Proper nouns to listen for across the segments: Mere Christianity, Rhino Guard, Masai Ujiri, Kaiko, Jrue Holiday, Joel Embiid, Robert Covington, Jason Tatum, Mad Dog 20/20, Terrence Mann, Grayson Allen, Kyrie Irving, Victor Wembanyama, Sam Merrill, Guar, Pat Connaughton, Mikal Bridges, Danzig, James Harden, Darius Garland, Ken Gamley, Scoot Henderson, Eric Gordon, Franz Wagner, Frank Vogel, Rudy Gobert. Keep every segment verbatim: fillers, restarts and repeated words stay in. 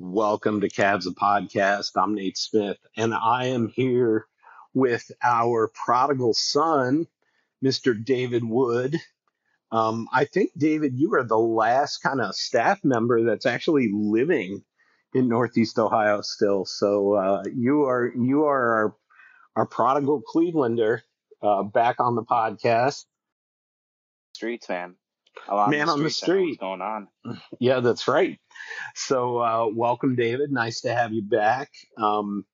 Welcome to Cavs a Podcast. I'm Nate Smith, and I am here with our prodigal son, Mister David Wood. Um, I think, David, you are the last kind of staff member that's actually living in Northeast Ohio still. So uh, you are you are our, our prodigal Clevelander uh, back on the podcast. Streets, man. I'm man on the street. On the street. What's going on? Yeah, that's right. So uh, welcome, David. Nice to have you back. Um,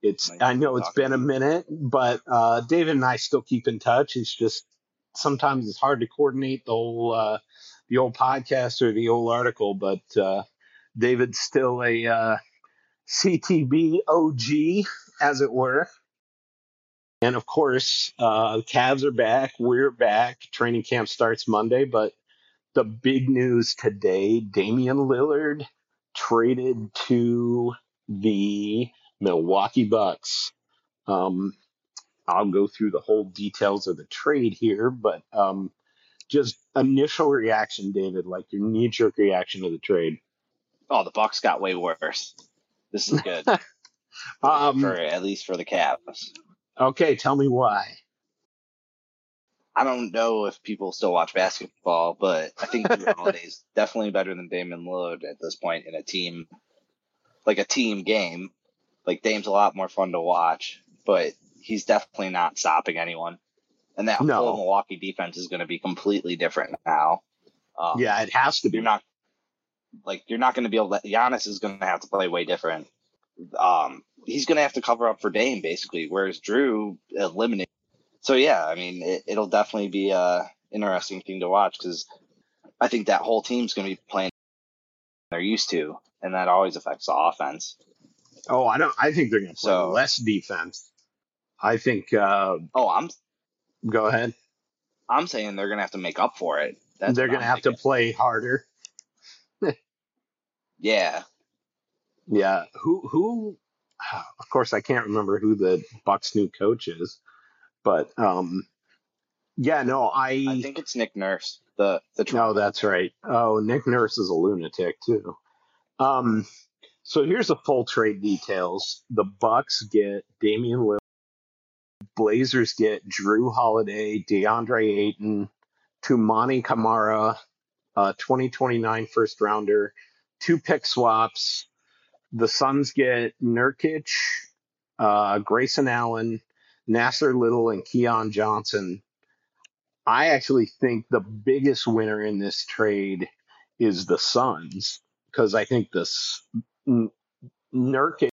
It's, I know it's been a minute, but uh, David and I still keep in touch. It's just sometimes it's hard to coordinate the whole, uh, the old podcast or the old article, but uh, David's still a uh, C T B O G, as it were. And, of course, uh, the Cavs are back. We're back. Training camp starts Monday, but the big news today, Damian Lillard traded to the Milwaukee Bucks. Um, I'll go through the whole details of the trade here, but um, just initial reaction, David, like your knee-jerk reaction to the trade. Oh, the Bucks got way worse. This is good, um, for at least for the Cavs. Okay, tell me why. I don't know if people still watch basketball, but I think Jrue Holiday is definitely better than Damian Lillard at this point in a team, like a team game. Like, Dame's a lot more fun to watch, but he's definitely not stopping anyone. And that no. whole Milwaukee defense is going to be completely different now. Um, yeah, it has to be. You're not, like, you're not going to be able to – Giannis is going to have to play way different. Um, he's going to have to cover up for Dame, basically, whereas Jrue eliminated. So, yeah, I mean, it, it'll definitely be an interesting thing to watch because I think that whole team's going to be playing they're used to, and that always affects the offense. Oh, I don't. I think they're going to play so, less defense. I think. Uh, oh, I'm. Go ahead. I'm saying they're going to have to make up for it. That's they're going to have thinking. to play harder. yeah. Yeah. Who? Who? Of course, I can't remember who the Bucks' new coach is, but um, yeah. No, I. I think it's Nick Nurse. The the. No, that's right. Oh, Nick Nurse is a lunatic too. Um. So here's the full trade details. The Bucks get Damian Lillard. Blazers get Jrue Holiday, DeAndre Ayton, Tumani Kamara, uh, twenty twenty-nine first rounder, two pick swaps. The Suns get Nurkic, uh, Grayson Allen, Nassir Little, and Keon Johnson. I actually think the biggest winner in this trade is the Suns because I think this. Nurkic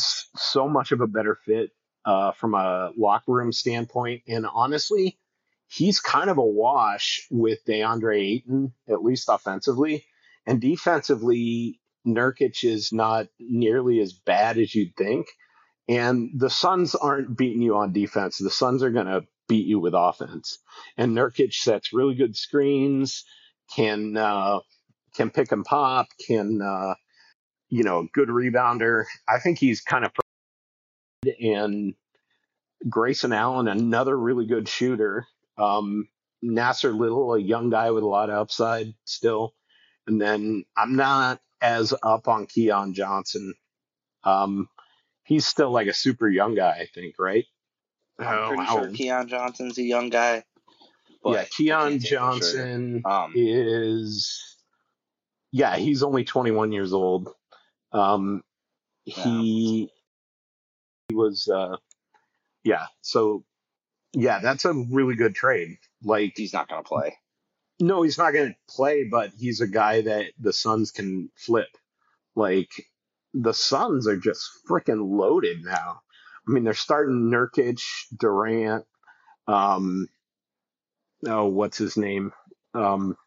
is so much of a better fit uh, from a locker room standpoint. And honestly, he's kind of a wash with DeAndre Ayton, at least offensively. And defensively, Nurkic is not nearly as bad as you'd think. And the Suns aren't beating you on defense. The Suns are going to beat you with offense. And Nurkic sets really good screens, can uh, can pick and pop, can... Uh, you know, good rebounder. I think he's kind of – and Grayson Allen, another really good shooter. Um, Nassir Little, a young guy with a lot of upside still. And then I'm not as up on Keon Johnson. Um, he's still like a super young guy, I think, right? I'm pretty oh, sure I'm, Keon Johnson's a young guy. Yeah, Keon Johnson sure. um, is – yeah, he's only twenty-one years old. Um, he, he was, uh, yeah. So, yeah, that's a really good trade. Like he's not going to play. No, he's not going to play, but he's a guy that the Suns can flip. Like the Suns are just freaking loaded now. I mean, they're starting Nurkic, Durant, um, oh, what's his name? Um,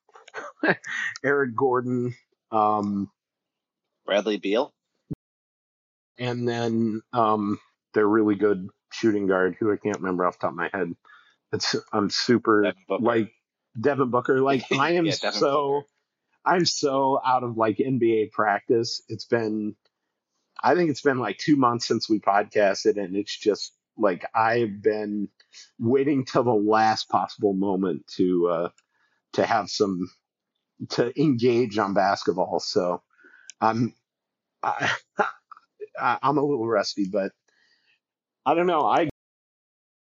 Eric Gordon, um, Bradley Beal. And then um, they're really good shooting guard who I can't remember off the top of my head. It's I'm super Devin like Devin Booker. Like I am yeah, so Booker. I'm so out of like N B A practice. It's been I think it's been like two months since we podcasted, and it's just like I've been waiting till the last possible moment to uh, to have some to engage on basketball. So I'm I, I'm a little rusty, but I don't know. I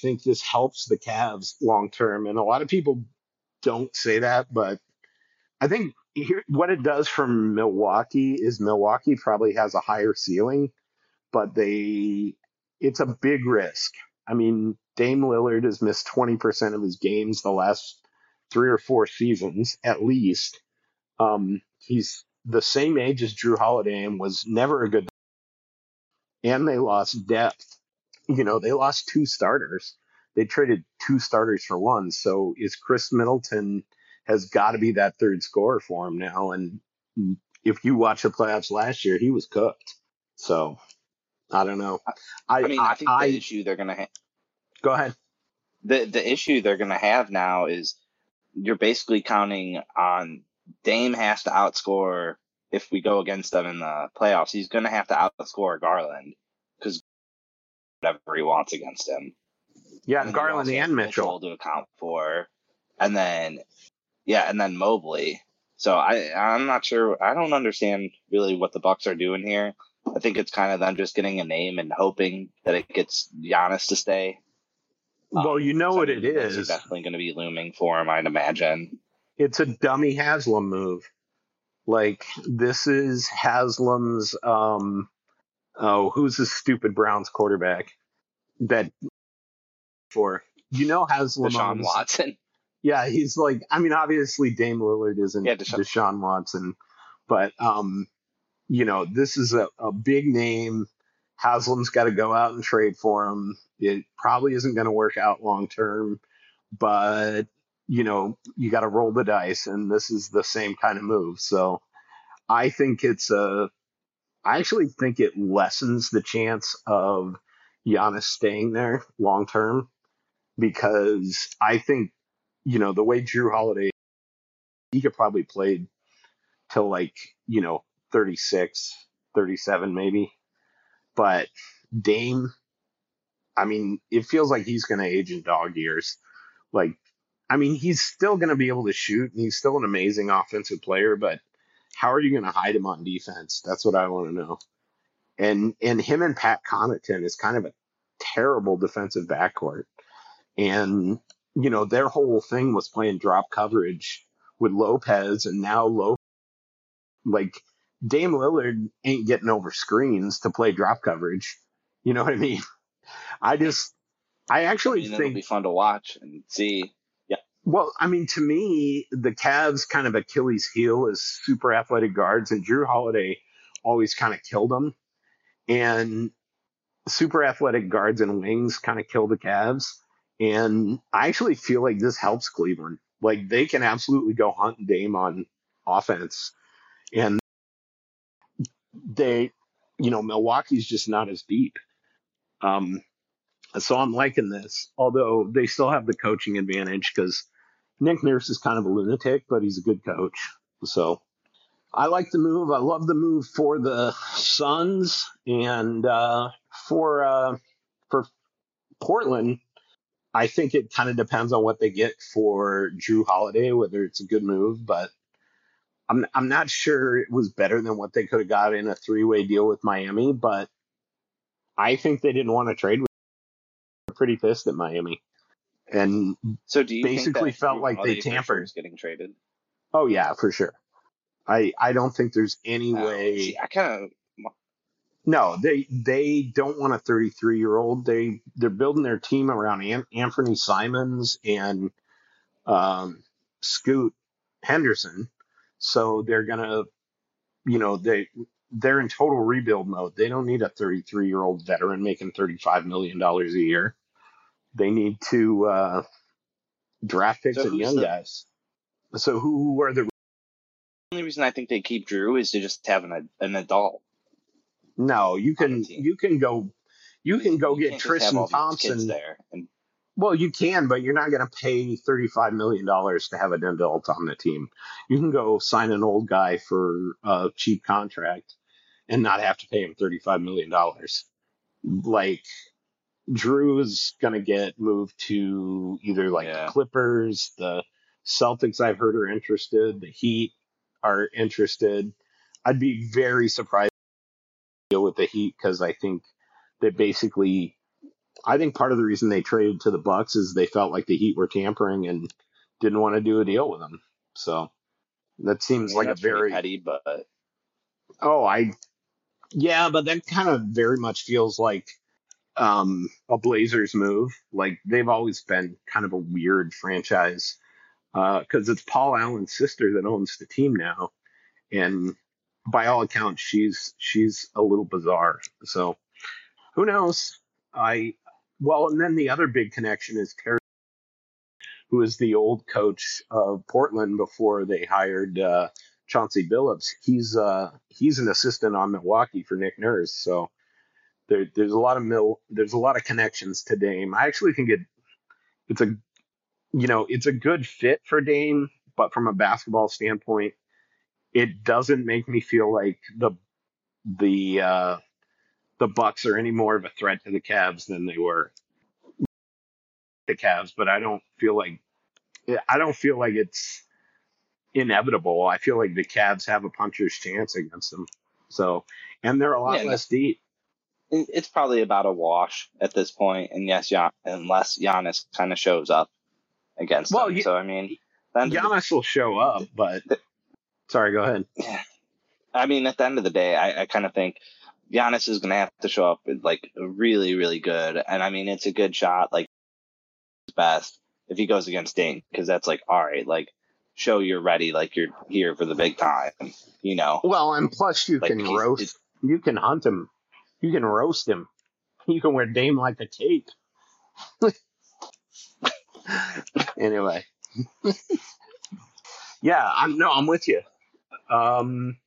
think this helps the Cavs long term, and a lot of people don't say that, but I think here, what it does for Milwaukee is Milwaukee probably has a higher ceiling, but they it's a big risk. I mean, Dame Lillard has missed twenty percent of his games the last three or four seasons, at least. Um, he's the same age as Jrue Holiday and was never a good. And they lost depth. You know, they lost two starters. They traded two starters for one. So is Chris Middleton has got to be that third scorer for him now. And if you watch the playoffs last year, he was cooked. So I don't know. I, I mean, I, I think I, the issue they're going to have. Go ahead. The, the issue they're going to have now is you're basically counting on Dame has to outscore. If we go against them in the playoffs, he's going to have to outscore Garland because whatever he wants against him. Yeah, and Garland and Mitchell. Mitchell to account for, and then yeah, and then Mobley. So I, I'm not sure. I don't understand really what the Bucks are doing here. I think it's kind of them just getting a name and hoping that it gets Giannis to stay. Well, um, you know so what it is. It's definitely going to be looming for him, I'd imagine. It's a dummy Haslam move. Like, this is Haslam's, um, oh, who's this stupid Browns quarterback that for, you know, Haslam. Deshaun Watson. Yeah, he's like, I mean, obviously Dame Lillard isn't yeah, Desha- Deshaun Watson, but, um, you know, this is a, a big name. Haslam's got to go out and trade for him. It probably isn't going to work out long term, but you know, you got to roll the dice, and this is the same kind of move. So I think it's a, I actually think it lessens the chance of Giannis staying there long term, because I think, you know, the way Jrue Holiday, he could probably play till like, you know, thirty-six, thirty-seven maybe. But Dame, I mean, it feels like he's going to age in dog years. Like, I mean, he's still going to be able to shoot, and he's still an amazing offensive player, but how are you going to hide him on defense? That's what I want to know. And and him and Pat Connaughton is kind of a terrible defensive backcourt. And, you know, their whole thing was playing drop coverage with Lopez, and now Lopez, like, Dame Lillard ain't getting over screens to play drop coverage. You know what I mean? I just, I actually I mean, think... it'll be fun to watch and see. Well, I mean, to me, the Cavs' kind of Achilles heel is super athletic guards, and Jrue Holiday always kind of killed them. And super athletic guards and wings kind of kill the Cavs. And I actually feel like this helps Cleveland. Like, they can absolutely go hunt Dame on offense. And they, you know, Milwaukee's just not as deep. Um, so I'm liking this, although they still have the coaching advantage because Nick Nurse is kind of a lunatic, but he's a good coach. So I like the move. I love the move for the Suns and uh, for uh, for Portland. I think it kind of depends on what they get for Jrue Holiday, whether it's a good move. But I'm I'm not sure it was better than what they could have got in a three-way deal with Miami. But I think they didn't want to trade with him. Pretty pissed at Miami. And so do you basically think that felt like they tampered getting traded? Oh yeah, for sure. I, I don't think there's any uh, way. Gee, I kind of no. They they don't want a thirty-three year old. They they're building their team around An- Anthony Simons and um, Scoot Henderson. So they're gonna, you know, they they're in total rebuild mode. They don't need a thirty-three year old veteran making thirty-five million dollars a year. They need to uh, draft picks so and young the, guys. So who are the only reason I think they keep Jrue is to just have an an adult. No, you can you can go you can go you get Tristan Thompson there. And, well, you can, but you're not going to pay thirty-five million dollars to have an adult on the team. You can go sign an old guy for a cheap contract and not have to pay him thirty-five million dollars. Like, Drew's going to get moved to either, like, yeah. the Clippers, the Celtics I've heard are interested, the Heat are interested. I'd be very surprised to deal with the Heat because I think they basically... I think part of the reason they traded to the Bucks is they felt like the Heat were tampering and didn't want to do a deal with them. So that seems yeah, like a very petty, but oh, I yeah, but that kind of very much feels like um, a Blazers move. Like they've always been kind of a weird franchise because uh, it's Paul Allen's sister that owns the team now, and by all accounts, she's she's a little bizarre. So who knows? I. Well, and then the other big connection is Terry, who is the old coach of Portland before they hired uh, Chauncey Billups. He's uh, he's an assistant on Milwaukee for Nick Nurse, so there, there's a lot of mil, there's a lot of connections to Dame. I actually think it it's a you know it's a good fit for Dame, but from a basketball standpoint, it doesn't make me feel like the the uh, the Bucks are any more of a threat to the Cavs than they were the Cavs, but I don't feel like I don't feel like it's inevitable. I feel like the Cavs have a puncher's chance against them. So, and they're a lot yeah, less deep. It's probably about a wash at this point, and yes, Gian, unless Giannis kind of shows up against well, them. Y- so I mean, Giannis the, will show up, but the, sorry, go ahead. I mean, at the end of the day, I, I kind of think. Giannis is going to have to show up like really, really good. And I mean, it's a good shot. Like best if he goes against Dame, because that's like, all right, like show you're ready. Like you're here for the big time, you know? Well, and plus you like, can roast, you can hunt him. You can roast him. You can wear Dame like a cape. Anyway. yeah, I'm no, I'm with you. Um,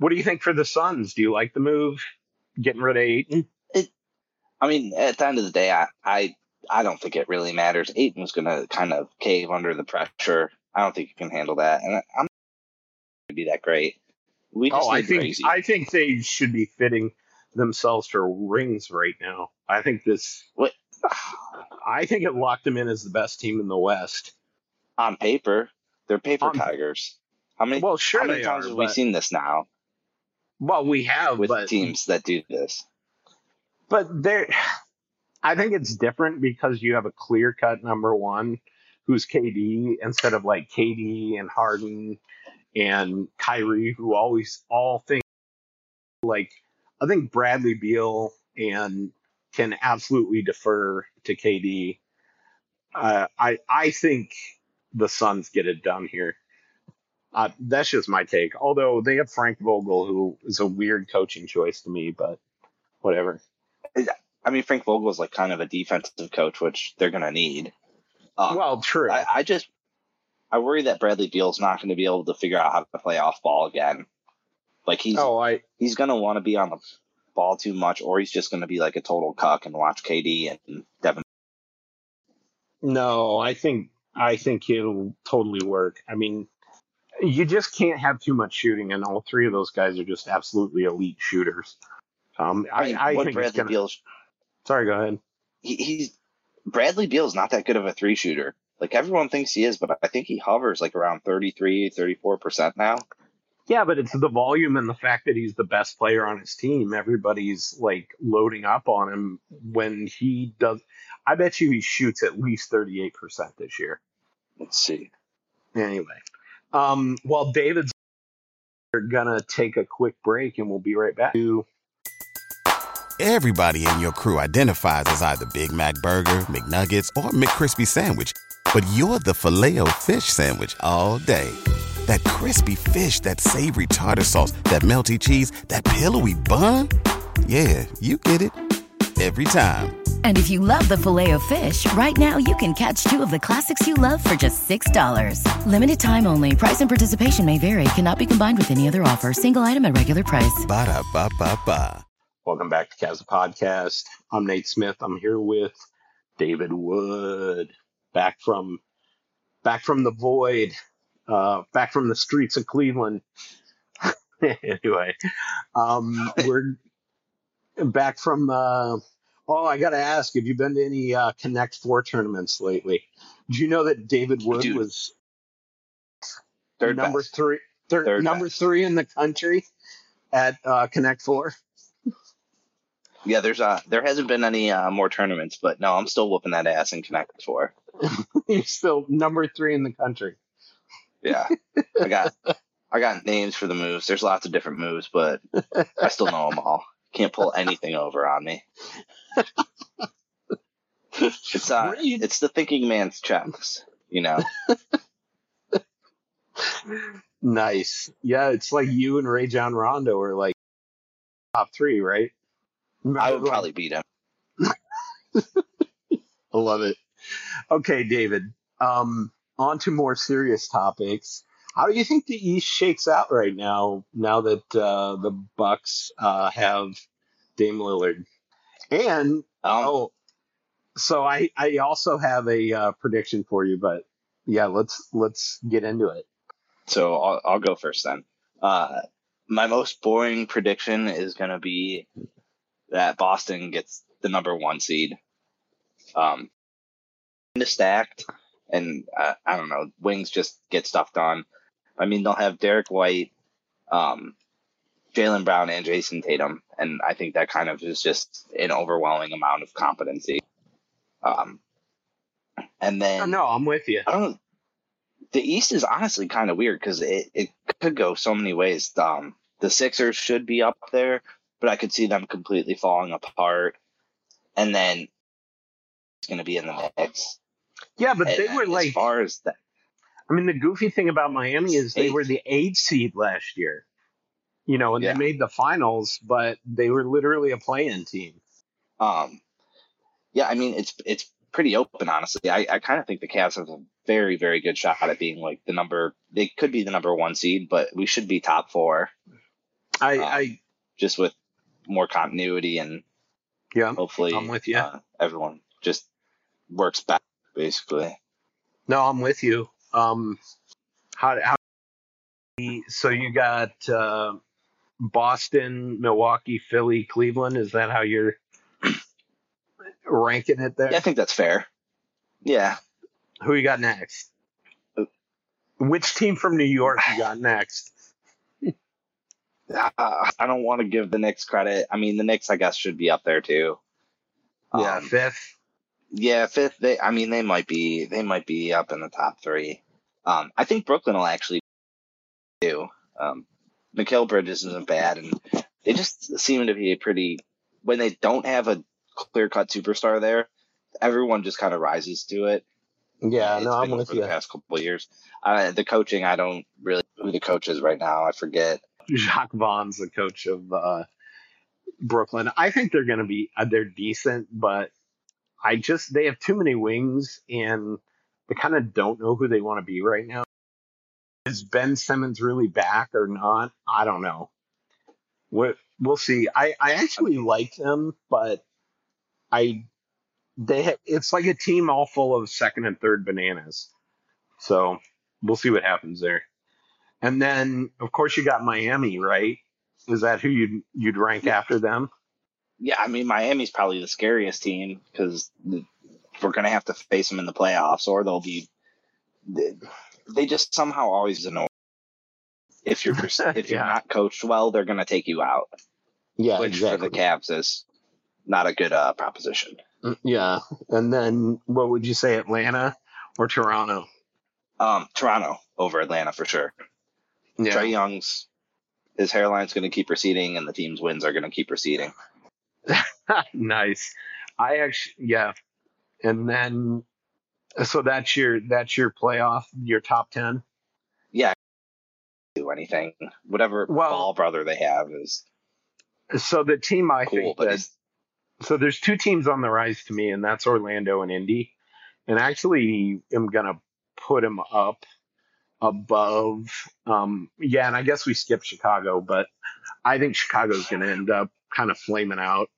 What do you think for the Suns? Do you like the move, getting rid of Ayton? It, I mean, at the end of the day, I, I, I don't think it really matters. Ayton's going to kind of cave under the pressure. I don't think he can handle that, and I'm not going to be that great. We just oh, I think crazy. I think they should be fitting themselves for rings right now. I think this. What? I think it locked them in as the best team in the West. On paper, they're paper on, tigers. How many? Well, sure. How many times are, have but... we seen this now? Well, we have with but, teams that do this, but there, I think it's different because you have a clear-cut number one, who's K D instead of like K D and Harden and Kyrie, who always all think like I think Bradley Beal and can absolutely defer to K D. Uh, I I think the Suns get it done here. Uh, that's just my take. Although they have Frank Vogel, who is a weird coaching choice to me, but whatever. I mean, Frank Vogel is like kind of a defensive coach, which they're going to need. Um, well, true. I, I just I worry that Bradley Beal's not going to be able to figure out how to play off ball again. Like he's oh, I, he's going to want to be on the ball too much, or he's just going to be like a total cuck and watch K D and Devin. No, I think I think it'll totally work. I mean. You just can't have too much shooting, and all three of those guys are just absolutely elite shooters. Um, I, I, I what think Bradley gonna, Beal's. Sorry, go ahead. He, he's Bradley Beal's not that good of a three shooter. Like everyone thinks he is, but I think he hovers like around thirty-three, thirty-four percent now. Yeah, but it's the volume and the fact that he's the best player on his team. Everybody's like loading up on him when he does. I bet you he shoots at least thirty-eight percent this year. Let's see. Anyway. Um, well, David's gonna take a quick break and we'll be right back. Everybody in your crew identifies as either Big Mac Burger, McNuggets, or McCrispy Sandwich, but you're the Filet-O-Fish Sandwich all day. That crispy fish, that savory tartar sauce, that melty cheese, that pillowy bun. Yeah, you get it. every time. And if you love the Filet-O-Fish, right now you can catch two of the classics you love for just six dollars. Limited time only. Price and participation may vary. Cannot be combined with any other offer. Single item at regular price. Ba-da-ba-ba-ba. Welcome back to Kazza Podcast. I'm Nate Smith. I'm here with David Wood. Back from back from the void. Uh, back from the streets of Cleveland. Anyway, um, we're back from... Uh, Oh, I got to ask, have you been to any uh, Connect Four tournaments lately? Do you know that David Wood Dude. was third number best. three, third, third number best. three in the country at uh, Connect Four? Yeah, there's uh, there hasn't been any uh, more tournaments, but no, I'm still whooping that ass in Connect Four. You're still number three in the country. Yeah, I got I got names for the moves. There's lots of different moves, but I still know them all. Can't pull anything over on me. It's uh, it's the thinking man's checks, you know. Nice. Yeah, it's like you and Ray John Rondo are like top three, right? I would probably beat him. I love it. Okay, David. Um, on to more serious topics. How do you think the East shakes out right now, now that uh, the Bucks uh, have Dame Lillard? And, um, oh, so I, I also have a uh, prediction for you, but, yeah, let's let's get into it. So I'll, I'll go first then. Uh, my most boring prediction is going to be that Boston gets the number one seed. Um, kind of stacked, and, uh, I don't know, wings just get stuff done. I mean, they'll have Derek White, um, Jaylen Brown, and Jason Tatum, and I think that kind of is just an overwhelming amount of competency. Um, and then... Oh, no, I'm with you. I don't, the East is honestly kind of weird because it, it could go so many ways. Um, the Sixers should be up there, but I could see them completely falling apart. And then it's going to be in the mix. Yeah, but and, they were as like... As far as that... I mean, the goofy thing about Miami is they eight. were the eighth seed last year, you know, and yeah. they made the finals, but they were literally a play-in team. Um, yeah, I mean, it's it's pretty open, honestly. I, I kind of think the Cavs have a very, very good shot at being like the number. They could be the number one seed, but we should be top four. I, um, I just with more continuity and yeah, hopefully I'm with you. Uh, everyone just works back basically. No, I'm with you. Um, how, how, so you got, uh, Boston, Milwaukee, Philly, Cleveland. Is that how you're ranking it there? Yeah, I think that's fair. Yeah. Who you got next? Which team from New York you got next? uh, I don't want to give the Knicks credit. I mean, the Knicks, I guess, should be up there too. Yeah. Um, fifth. Yeah, fifth. They, I mean, they might be. They might be up in the top three. Um, I think Brooklyn will actually do. Um, Mikal Bridges isn't bad, and they just seem to be a pretty. When they don't have a clear-cut superstar there, everyone just kind of rises to it. Yeah, it's no, I'm with you. The past couple of years, uh, the coaching. I don't really know who the coach is right now. I forget. Jacques Vaughn's the coach of uh, Brooklyn. I think they're going to be. Uh, they're decent, but. I just, they have too many wings and they kind of don't know who they want to be right now. Is Ben Simmons really back or not? I don't know. We're, we'll see. I, I actually like them, but I, they, ha- it's like a team all full of second and third bananas. So we'll see what happens there. And then of course you got Miami, right? Is that who you'd, you'd rank after them? Yeah, I mean, Miami's probably the scariest team because we're going to have to face them in the playoffs or they'll be – they just somehow always annoy. If you're if you're yeah. not coached well, they're going to take you out. Yeah, which exactly. for the Cavs is not a good uh, proposition. Yeah, and then what would you say, Atlanta or Toronto? Um, Toronto over Atlanta for sure. Yeah. Trae Young's – his hairline's going to keep receding and the team's wins are going to keep receding. Nice. I actually, yeah. And then, so that's your, that's your playoff, your top ten. Yeah. Do anything, whatever well, ball brother they have is. So the team I cool, think that So there's two teams on the rise to me, and that's Orlando and Indy. And actually, I'm going to put them up above. Um, yeah, and I guess we skipped Chicago, but I think Chicago's going to end up kind of flaming out.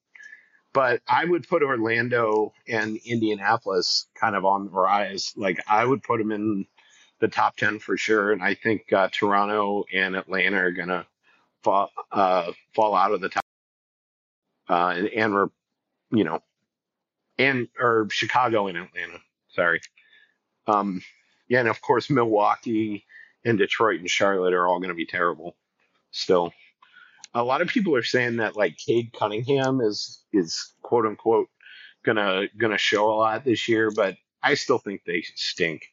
But I would put Orlando and Indianapolis kind of on the rise. Like, I would put them in the top ten for sure. And I think uh, Toronto and Atlanta are going to fall uh, fall out of the top. Uh, and, and we're, you know, and or Chicago and Atlanta. Sorry. Um, yeah, and of course, Milwaukee and Detroit and Charlotte are all going to be terrible still. A lot of people are saying that like Cade Cunningham is, is quote unquote gonna gonna show a lot this year, but I still think they stink.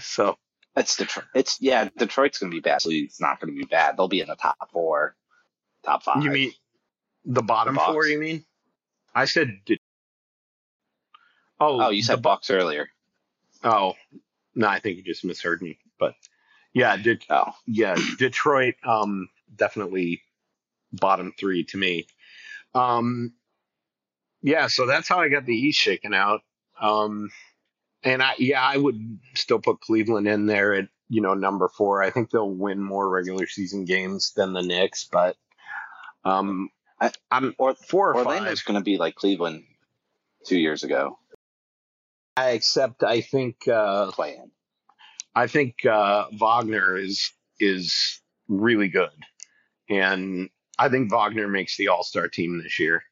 So that's Detroit. It's yeah, Detroit's gonna be bad. So it's not gonna be bad. They'll be in the top four, top five. You mean the bottom the four? You mean? I said. De- oh, oh, you said Bucks bu- earlier. Oh no, I think you just misheard me. But yeah, De- oh. yeah, Detroit. Um. Definitely bottom three to me. Um, yeah, so that's how I got the East shaken out. Um, and I, yeah, I would still put Cleveland in there at, you know, number four. I think they'll win more regular season games than the Knicks, but um, I, I'm or, four or Orlando's five. Orlando's going to be like Cleveland two years ago. I accept. I think. Uh, Plan. I think uh, Wagner is is really good. And I think Wagner makes the all-star team this year.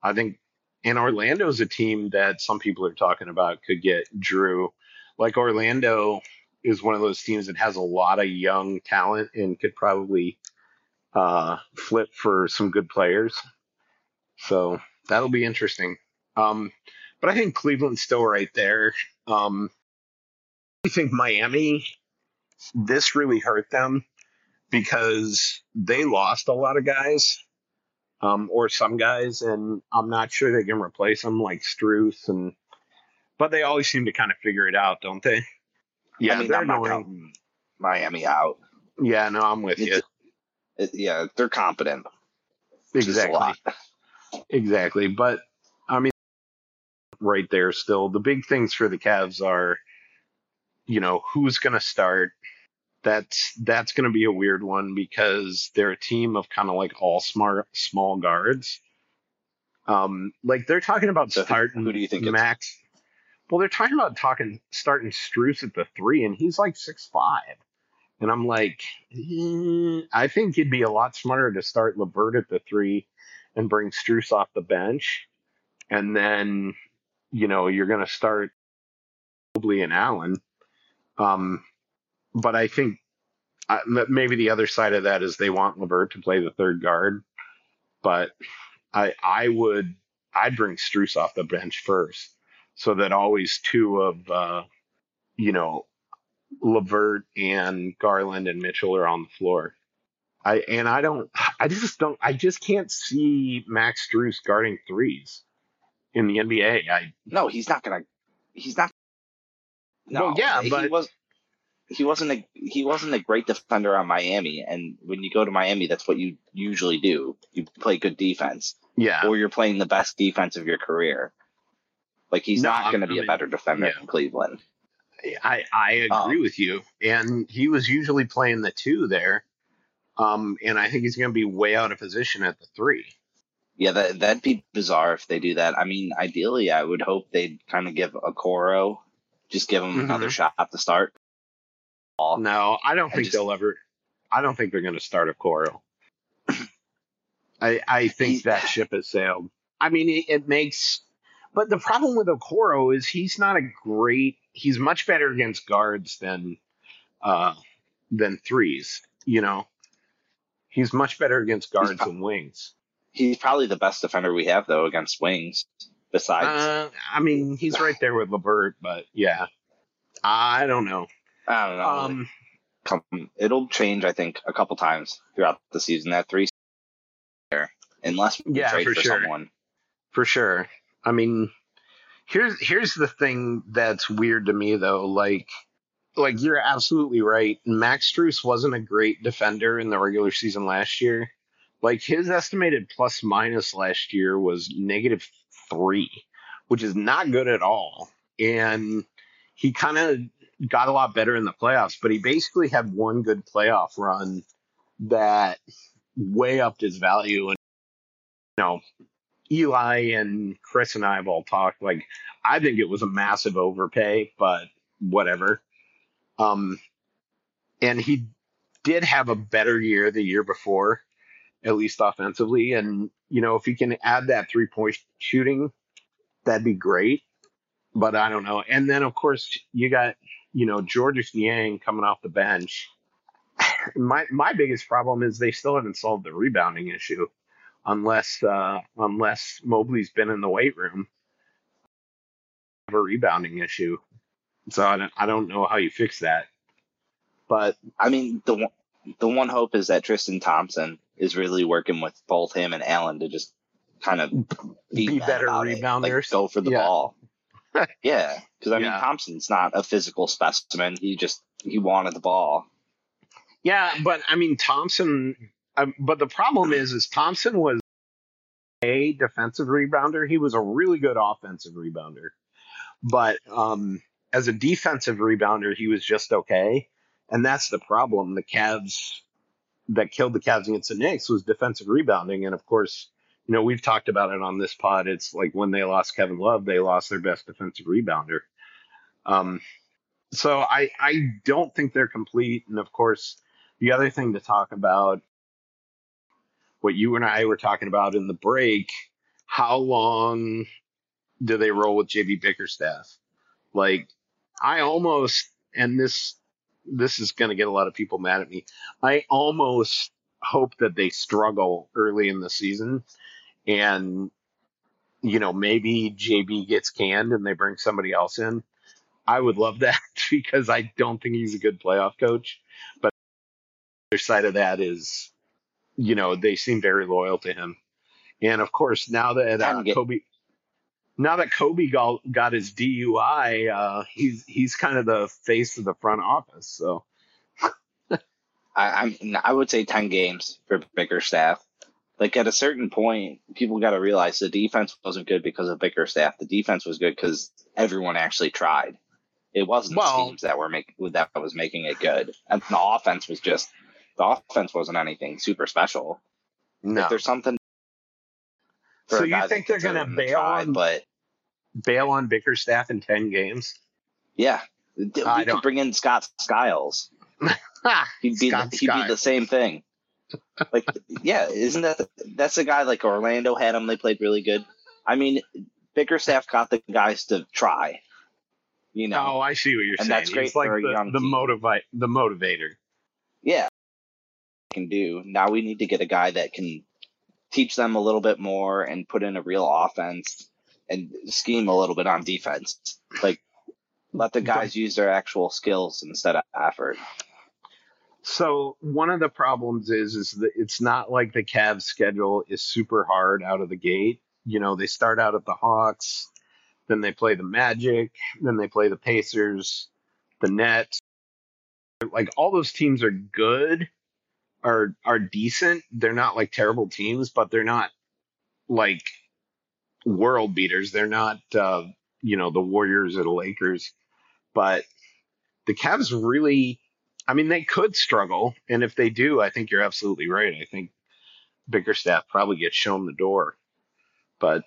I think, and Orlando's a team that some people are talking about could get Jrue. Like Orlando is one of those teams that has a lot of young talent and could probably uh, flip for some good players. So that'll be interesting. Um, but I think Cleveland's still right there. Um, I think Miami, this really hurt them, because they lost a lot of guys um, or some guys, and I'm not sure they can replace them like Strus. And but they always seem to kind of figure it out, don't they? Yeah, I mean, they're I'm not counting Miami out. Yeah, no, I'm with it's, you. It, yeah, they're competent. Exactly. Exactly. But, I mean, right there still. The big things for the Cavs are, you know, who's going to start. That's that's going to be a weird one because they're a team of kind of like all smart small guards. Um, like they're talking about so starting. Who do you think Max? It's... Well, they're talking about talking starting Strus at the three, and he's like six five, and I'm like, mm, I think it'd be a lot smarter to start LeVert at the three and bring Strus off the bench, and then you know you're going to start Mobley and Allen. Um, But I think uh, maybe the other side of that is they want LeVert to play the third guard. But I I would I'd bring Strus off the bench first, so that always two of uh, you know LeVert and Garland and Mitchell are on the floor. I and I don't I just don't I just can't see Max Strus guarding threes in the N B A. I no he's not gonna he's not. No well, yeah, he but. Was, He wasn't a he wasn't a great defender on Miami, and when you go to Miami, that's what you usually do. You play good defense, yeah, or you're playing the best defense of your career. Like he's no, not going to be I mean, a better defender yeah. in Cleveland. I I agree um, with you, and he was usually playing the two there, um, and I think he's going to be way out of position at the three. Yeah, that that'd be bizarre if they do that. I mean, ideally, I would hope they'd kind of give Okoro, just give him mm-hmm. another shot to start. No, I don't I think just, they'll ever. I don't think they're going to start a Okoro. I I think that ship has sailed. I mean, it, it makes. But the problem with Okoro is he's not a great. He's much better against guards than, uh, than threes. You know, he's much better against guards pro- than wings. He's probably the best defender we have though against wings. Besides, uh, I mean, he's right there with LeVert, but yeah, I don't know. I don't know. Um, come, it'll change, I think, a couple times throughout the season. That three, unless we yeah, trade for, for sure. someone, for sure. I mean, here's here's the thing that's weird to me though. Like, like you're absolutely right. Max Strus wasn't a great defender in the regular season last year, Like, his estimated plus minus last year was negative three, which is not good at all. And he kind of got a lot better in the playoffs, but he basically had one good playoff run that way upped his value. And, you know, Eli and Chris and I have all talked, like, I think it was a massive overpay, but whatever. Um, and he did have a better year the year before, at least offensively. And, you know, if he can add that three point shooting, that'd be great. But I don't know. And then, of course, you got, you know, George Niang coming off the bench. My my biggest problem is they still haven't solved the rebounding issue unless uh, unless Mobley's been in the weight room. Have a rebounding issue. So I don't, I don't know how you fix that. But I mean, the one, the one hope is that Tristan Thompson is really working with both him and Allen to just kind of be, be better rebounders. Like, go for the yeah. ball. Yeah, because I yeah. mean, Thompson's not a physical specimen. He just he wanted the ball. Yeah, but I mean, Thompson. Um, but the problem is, is Thompson was a defensive rebounder. He was a really good offensive rebounder, but um, as a defensive rebounder, he was just okay. And that's the problem. The Cavs that killed the Cavs against the Knicks was defensive rebounding. And of course, you know, we've talked about it on this pod. It's like when they lost Kevin Love, they lost their best defensive rebounder. Um, so I, I don't think they're complete. And of course, the other thing to talk about, what you and I were talking about in the break, how long do they roll with J B. Bickerstaff? Like, I almost, and this, this is going to get a lot of people mad at me. I almost hope that they struggle early in the season and, you know, maybe J B gets canned and they bring somebody else in. I would love that because I don't think he's a good playoff coach. But the other side of that is, you know, they seem very loyal to him. And of course, now that uh, Kobe, now that Kobe got, got his D U I, uh, he's he's kind of the face of the front office. So, I I'm, I would say ten games for Bickerstaff. Like, at a certain point, people got to realize the defense wasn't good because of Bickerstaff. The defense was good because everyone actually tried. It wasn't well, the teams that were making that was making it good, and the offense was just. The offense wasn't anything super special. No, like, there's something. So you think they're going to bail on, but bail on Bickerstaff in ten games? Yeah, we I could don't. bring in Scott Skiles. he'd be Scott the, he'd Skiles. be the same thing. Like, yeah, isn't that the, that's the guy? Like, Orlando had him; they played really good. I mean, Bickerstaff got the guys to try. You know? Oh, I see what you're and saying. That's great. He's like for the, a young the motivi- the motivator. Yeah. Can do now we need to get a guy that can teach them a little bit more and put in a real offense and scheme a little bit on defense. Like, let the guys use their actual skills instead of effort. So one of the problems is is that it's not like the Cavs schedule is super hard out of the gate. You know, they start out at the Hawks, then they play the Magic, then they play the Pacers, the Nets. Like, all those teams are good. Are are decent. They're not like terrible teams, but they're not like world beaters. They're not, uh, you know, the Warriors or the Lakers. But the Cavs really, I mean, they could struggle. And if they do, I think you're absolutely right. I think Bickerstaff probably gets shown the door. But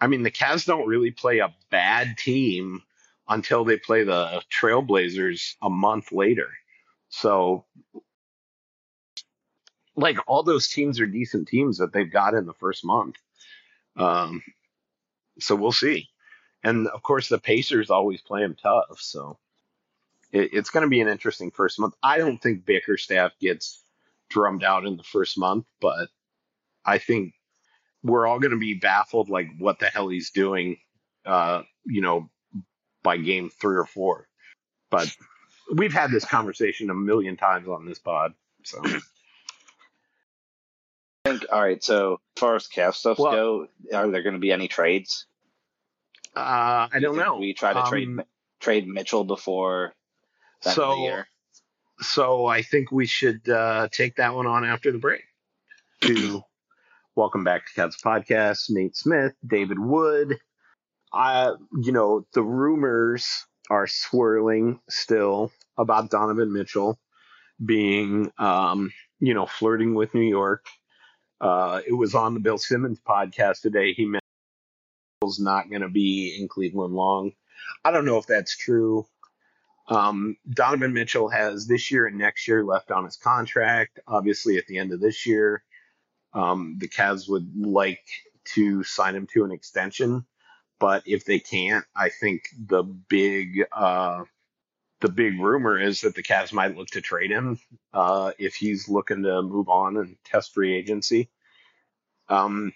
I mean, the Cavs don't really play a bad team until they play the Trailblazers a month later. So. Like, all those teams are decent teams that they've got in the first month. Um, so we'll see. And, of course, the Pacers always play them tough. So it, it's going to be an interesting first month. I don't think Bickerstaff gets drummed out in the first month, but I think we're all going to be baffled, like, what the hell he's doing, uh, you know, by game three or four. But we've had this conversation a million times on this pod, so... Think, all right, so as far as Cavs stuff well, go, are there going to be any trades? Uh, I don't know. We try to um, trade trade Mitchell before the so, end of the year. So I think we should uh, take that one on after the break. to Welcome Back to Cats Podcast. Nate Smith, David Wood. I, you know, the rumors are swirling still about Donovan Mitchell being, um, you know, flirting with New York. Uh, it was on the Bill Simmons podcast today. He mentioned Mitchell's not going to be in Cleveland long. I don't know if that's true. Um, Donovan Mitchell has this year and next year left on his contract. Obviously, at the end of this year, um, the Cavs would like to sign him to an extension. But if they can't, I think the big uh, the big rumor is that the Cavs might look to trade him uh, if he's looking to move on and test free agency. Um,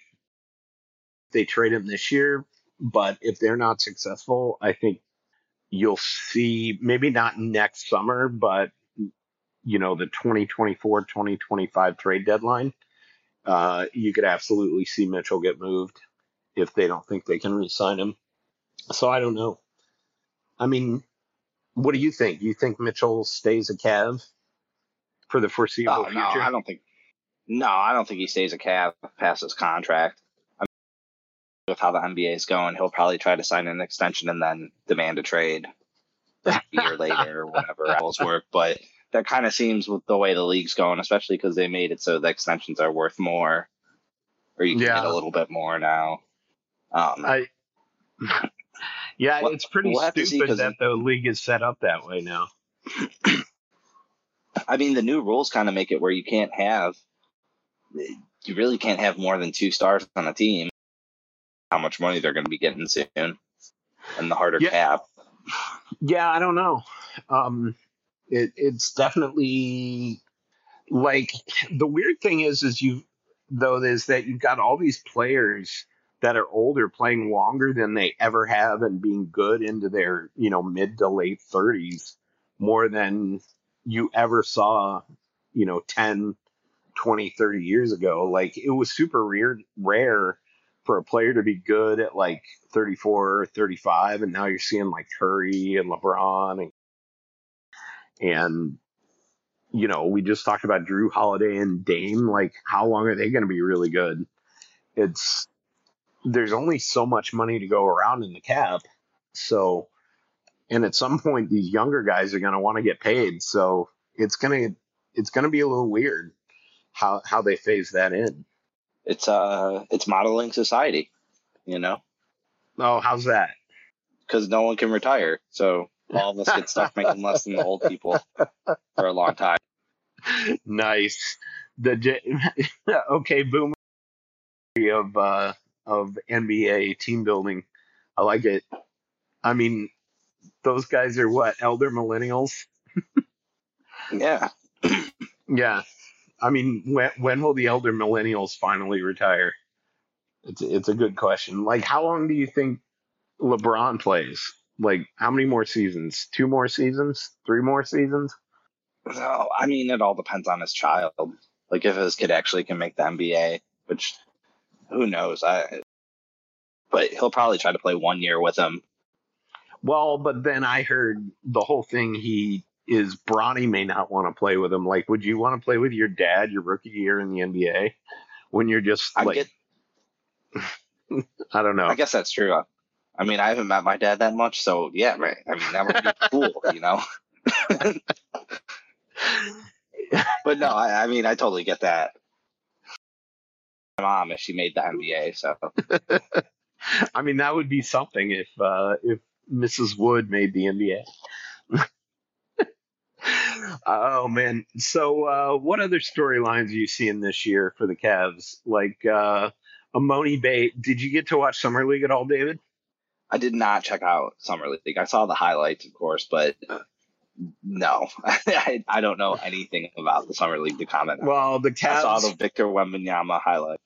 they trade him this year, but if they're not successful, I think you'll see, maybe not next summer, but, you know, the twenty twenty-four twenty twenty-five trade deadline, uh, you could absolutely see Mitchell get moved if they don't think they can re-sign him. So I don't know. I mean, what do you think? You think Mitchell stays a Cav for the foreseeable oh, future? No, I don't think. No, I don't think he stays a Cav past his contract. I mean, with how the N B A is going, he'll probably try to sign an extension and then demand a trade a year later or whatever else work. But that kind of seems with the way the league's going, especially because they made it so the extensions are worth more, or you can yeah. get a little bit more now. Um, I, yeah, well, it's pretty we'll stupid that the league is set up that way now. I mean, the new rules kind of make it where you can't have, you really can't have more than two stars on a team. How much money they're going to be getting soon, and the harder yeah. cap. Yeah, I don't know. Um, it, it's definitely like the weird thing is, is you though is that you've got all these players that are older, playing longer than they ever have and being good into their, you know, mid to late thirties, more than you ever saw, you know, ten, twenty, thirty years ago. Like, it was super rare, rare for a player to be good at like thirty-four, thirty-five. And now you're seeing like Curry and LeBron. And, and you know, we just talked about Jrue Holiday and Dame. Like, how long are they going to be really good? It's, there's only so much money to go around in the cap. So, and at some point these younger guys are going to want to get paid. So it's going to, it's going to be a little weird how, how they phase that in. It's uh it's modeling society, you know? Oh, how's that? Cause no one can retire. So all of us get stuck making less than the old people for a long time. Nice. The okay. Boomer of, uh, of N B A team building. I like it. I mean, those guys are what? Elder millennials? yeah. yeah. I mean, when, when will the elder millennials finally retire? It's, it's a good question. Like, how long do you think LeBron plays? Like, how many more seasons? Two more seasons? Three more seasons? Oh, I mean, it all depends on his child. Like, if his kid actually can make the N B A, which... Who knows? I, but he'll probably try to play one year with him. Well, but then I heard the whole thing. He is Bronny may not want to play with him. Like, would you want to play with your dad your rookie year in the N B A when you're just like, I, get, I don't know. I guess that's true. I, I mean, I haven't met my dad that much. So yeah, right. I mean, that would be cool, you know? But no, I, I mean, I totally get that. My mom, if she made the N B A, so I mean that would be something if uh, if Missus Wood made the N B A. Oh man! So uh, what other storylines are you seeing this year for the Cavs? Like uh, Amoni Bay? Did you get to watch Summer League at all, David? I did not check out Summer League. I saw the highlights, of course, but no, I, I don't know anything about the Summer League to comment on. Well, the Cavs, I saw the Victor Wembanyama highlight.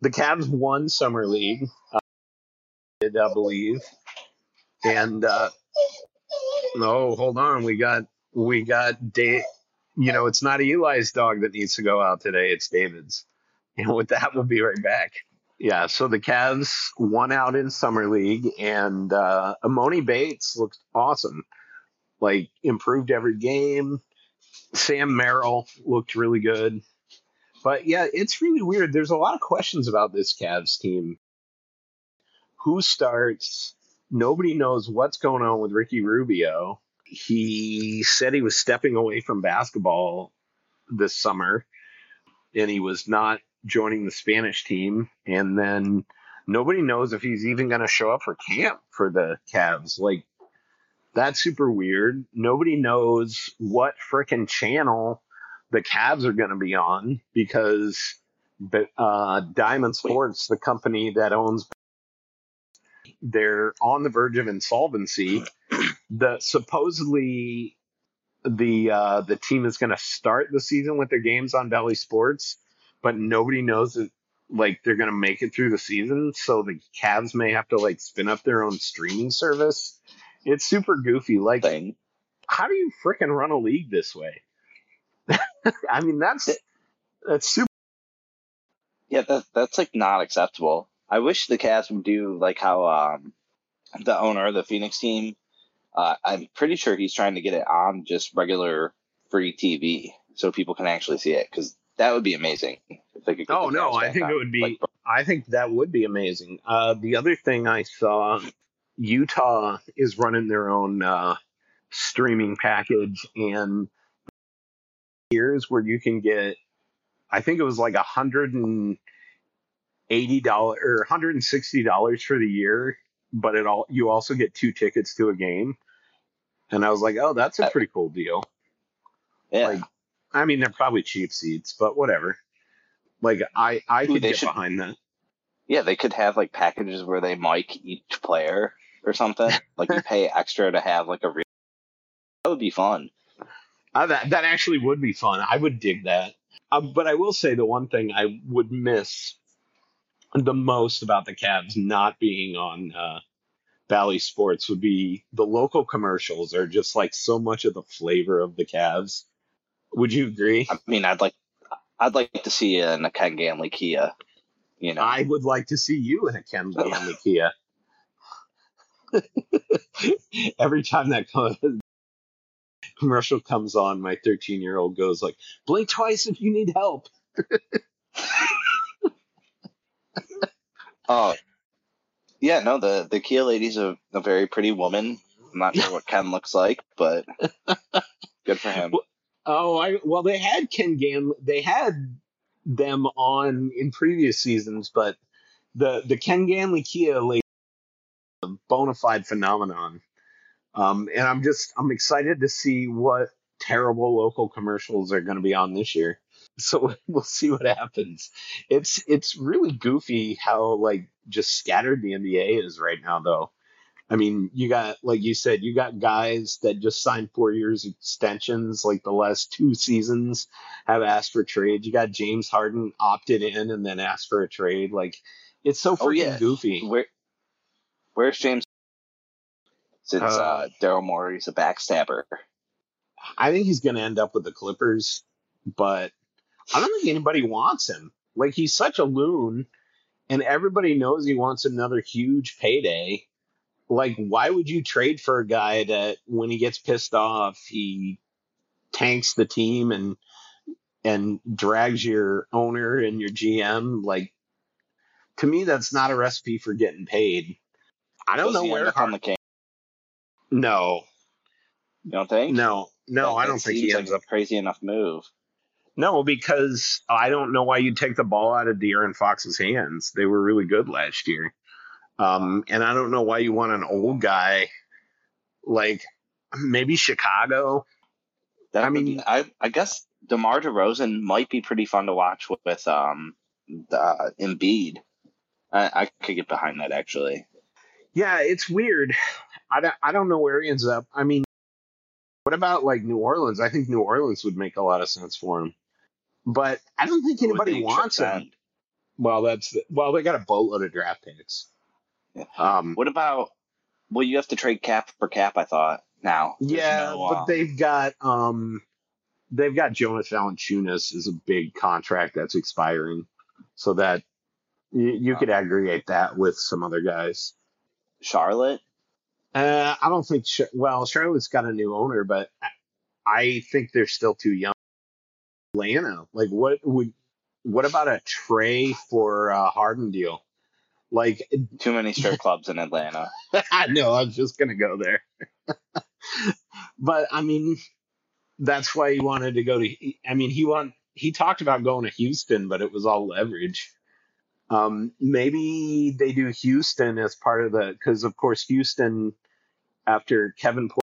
The Cavs won Summer League, uh, I believe. And uh, no, hold on, we got we got Dave. You know, it's not Eli's dog that needs to go out today; it's David's. And with that, we'll be right back. Yeah, so the Cavs won out in Summer League, and uh, Amoni Bates looked awesome. Like, improved every game. Sam Merrill looked really good. But yeah, it's really weird. There's a lot of questions about this Cavs team. Who starts? Nobody knows what's going on with Ricky Rubio. He said he was stepping away from basketball this summer, and he was not joining the Spanish team. And then nobody knows if he's even going to show up for camp for the Cavs. Like, that's super weird. Nobody knows what frickin' channel the Cavs are going to be on, because uh, Diamond Sports, the company that owns, they're on the verge of insolvency. The supposedly the uh, the team is going to start the season with their games on Bally Sports, but nobody knows that, like, they're going to make it through the season. So the Cavs may have to, like, spin up their own streaming service. It's super goofy. Like, thing. How do you frickin' run a league this way? I mean, that's that's super. Yeah, that that's like not acceptable. I wish the Cavs would do like how um, the owner of the Phoenix team. Uh, I'm pretty sure he's trying to get it on just regular free T V so people can actually see it, because that would be amazing. If they could get oh the no, I think on. It would be. Like, I think that would be amazing. Uh, the other thing I saw. Utah is running their own uh, streaming package, and here's where you can get, I think it was like one hundred eighty dollars or one hundred sixty dollars for the year, but it all you also get two tickets to a game. And I was like, oh, that's a pretty cool deal. Yeah. Like, I mean, they're probably cheap seats, but whatever. Like, I, I could Ooh, get should- behind that. Yeah, they could have, like, packages where they mic each player or something. Like, you pay extra to have, like, a real... That would be fun. Uh, that, that actually would be fun. I would dig that. Uh, but I will say the one thing I would miss the most about the Cavs not being on uh, Bally Sports would be the local commercials are just, like, so much of the flavor of the Cavs. Would you agree? I mean, I'd like, I'd like to see an Ken Gamley Kia. You know. I would like to see you in a Ken Gamley Kia. Every time that commercial comes on, my thirteen-year-old goes like, blink twice if you need help. Oh, yeah, no, the, the Kia lady's a, a very pretty woman. I'm not sure what Ken looks like, but good for him. Well, oh, I, well, they had Ken Gamley. They had... them on in previous seasons, but the the Ken Gamley Kia lady is a bona fide phenomenon, um and i'm just i'm excited to see what terrible local commercials are going to be on this year, so we'll see what happens. It's it's really goofy how, like, just scattered the N B A is right now, though. I mean, you got, like you said, you got guys that just signed four years extensions, like the last two seasons have asked for trade. You got James Harden opted in and then asked for a trade. Like, it's so freaking oh, yeah. goofy. Where, where's James? Since uh, uh, Daryl Morey's a backstabber. I think he's going to end up with the Clippers, but I don't think anybody wants him. Like, he's such a loon, and everybody knows he wants another huge payday. Like, why would you trade for a guy that when he gets pissed off, he tanks the team and and drags your owner and your G M? Like, to me, that's not a recipe for getting paid. I don't know where on the camp. No. You don't think? No. No, I don't think he ends up a crazy enough move. No, because I don't know why you'd take the ball out of De'Aaron Fox's hands. They were really good last year. Um, and I don't know why you want an old guy, like maybe Chicago. That I mean, be, I, I guess DeMar DeRozan might be pretty fun to watch with, with um, the, uh, Embiid. I, I could get behind that, actually. Yeah, it's weird. I don't, I don't know where he ends up. I mean, what about like New Orleans? I think New Orleans would make a lot of sense for him, but I don't think anybody wants him. Well, that's the, well, they got a boatload of draft picks. Yeah. Um, what about? Well, you have to trade cap for cap. I thought now. There's yeah, no, uh, but they've got um, they've got Jonas Valanciunas is a big contract that's expiring, so that you, you uh, could aggregate that with some other guys. Charlotte. Uh, I don't think. Well, Charlotte's got a new owner, but I think they're still too young. Atlanta, like what would what about a Trey for a Harden deal? Like too many strip clubs in Atlanta. I know. I was just gonna go there. But I mean, that's why he wanted to go to. I mean, he want he talked about going to Houston, but it was all leverage. Um, maybe they do Houston as part of the, because of course Houston, after Kevin Porter,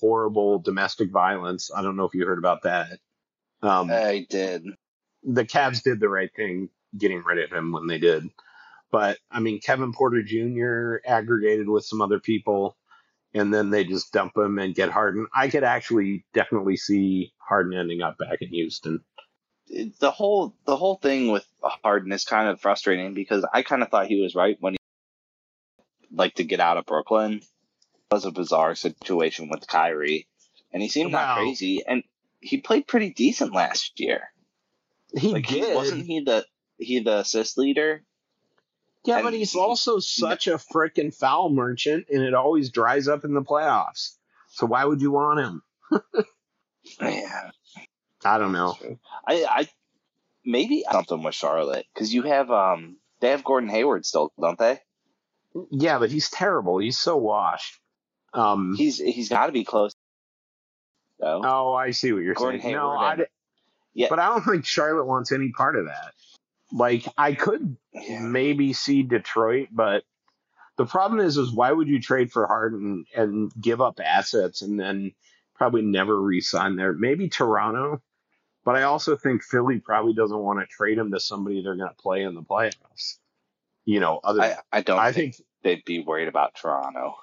horrible domestic violence. I don't know if you heard about that. Um, I did. The Cavs did the right thing getting rid of him when they did. But, I mean, Kevin Porter Junior aggregated with some other people, and then they just dump him and get Harden. I could actually definitely see Harden ending up back in Houston. The whole the whole thing with Harden is kind of frustrating because I kind of thought he was right when he like to get out of Brooklyn. It was a bizarre situation with Kyrie, and he seemed wow. not crazy, and he played pretty decent last year. He like, did. Wasn't he the he the assist leader? Yeah, and but he's also such a freaking foul merchant, and it always dries up in the playoffs. So why would you want him? Yeah, I don't know. I, I maybe something with Charlotte because you have um they have Gordon Hayward still, don't they? Yeah, but he's terrible. He's so washed. Um, he's he's got to be close. So. Oh, I see what you're Gordon saying. Hayward no, I and, yeah, but I don't think Charlotte wants any part of that. Like, I could yeah. maybe see Detroit, but the problem is, is why would you trade for Harden and give up assets and then probably never re-sign there? Maybe Toronto, but I also think Philly probably doesn't want to trade him to somebody they're going to play in the playoffs. You know, other I, I don't I think, think they'd be worried about Toronto.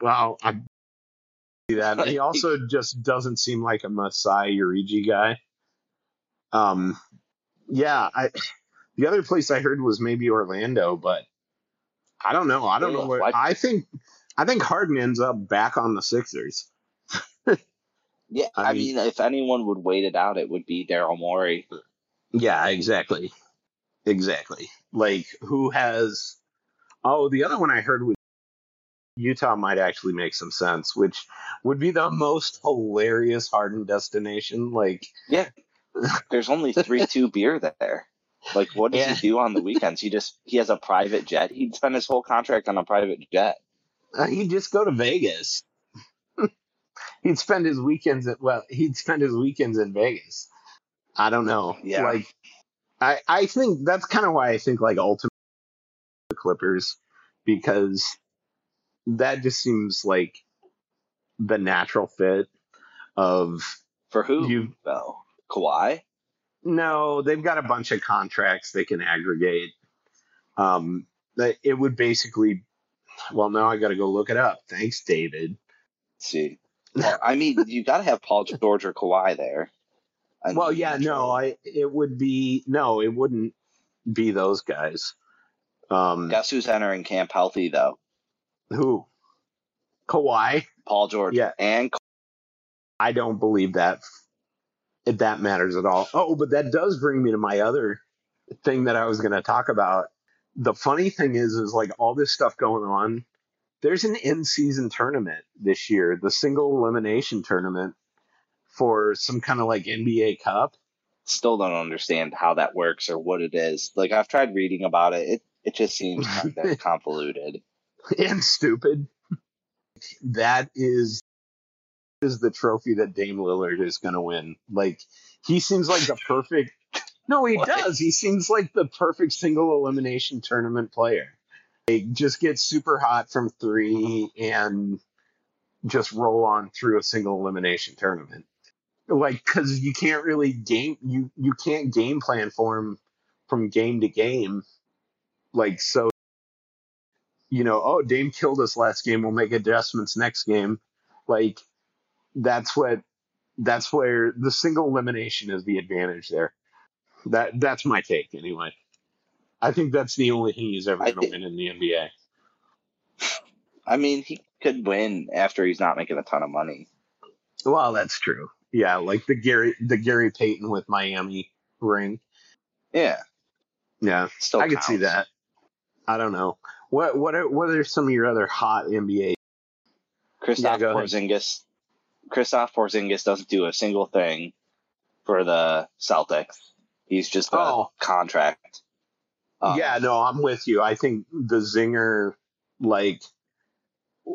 Well, I see that. He also just doesn't seem like a Masai Ujiri guy. Um... Yeah, I, the other place I heard was maybe Orlando, but I don't know. I don't know where. I think I think Harden ends up back on the Sixers. yeah, I, I mean, mean, if anyone would wait it out, it would be Daryl Morey. Yeah, exactly, exactly. Like who has? Oh, the other one I heard was Utah might actually make some sense, which would be the most hilarious Harden destination. Like yeah. There's only three two beer there. Like, what does yeah. he do on the weekends? He just he has a private jet. He'd spend his whole contract on a private jet. Uh, he'd just go to Vegas. he'd spend his weekends at well, he'd spend his weekends in Vegas. I don't know. Yeah. Like, I I think that's kind of why I think like ultimately the Clippers, because that just seems like the natural fit of for who you though. Kawhi? No, they've got a bunch of contracts they can aggregate. Um, it would basically, well, now I got to go look it up. Thanks, David. Let's see, well, I mean, you got to have Paul George or Kawhi there. I well, mean, yeah, no, I it would be no, it wouldn't be those guys. Um, Guess who's entering camp healthy though? Who? Kawhi, Paul George, yeah, and Kawhi. I don't believe that. If that matters at all. Oh, but that does bring me to my other thing that I was going to talk about. The funny thing is, is like all this stuff going on. There's an in-season tournament this year, the single elimination tournament for some kind of like N B A Cup. Still don't understand how that works or what it is. Like I've tried reading about it. It it just seems kind of convoluted and stupid. That is. Is the trophy that Dame Lillard is going to win. Like, he seems like the perfect... No, he what? does. He seems like the perfect single elimination tournament player. Like, just get super hot from three and just roll on through a single elimination tournament. Like, because you can't really game... You, you can't game plan for him from game to game. Like, so... You know, oh, Dame killed us last game. We'll make adjustments next game. Like... That's what. That's where the single elimination is the advantage there. That that's my take anyway. I think that's the only thing he's ever going to win in the N B A. I mean, he could win after he's not making a ton of money. Well, that's true. Yeah, like the Gary the Gary Payton with Miami ring. Yeah, yeah, still I could see that. I don't know what what are, what are some of your other hot N B A? Kristaps Porzingis. Kristaps Porzingis doesn't do a single thing. for the Celtics. He's just a oh. contract. Um, yeah, no, I'm with you. I think the zinger, like,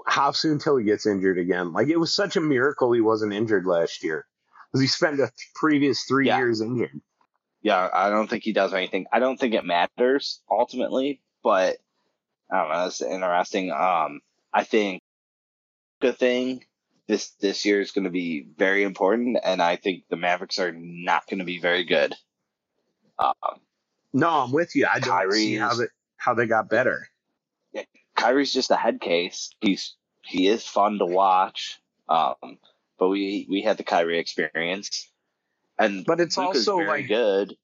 how soon till he gets injured again? Like, it was such a miracle he wasn't injured last year, because he spent the previous three yeah. years injured. Yeah, I don't think he does anything. I don't think it matters ultimately, but I don't know. It's interesting. Um, I think the thing this this year is going to be very important, and I think the Mavericks are not going to be very good. Um, no, I'm with you. I don't Kyrie's, see how they, how they got better. Yeah, Kyrie's just a head case. He's he is fun to watch, um, but we we had the Kyrie experience, and but it's Luka's also very like good.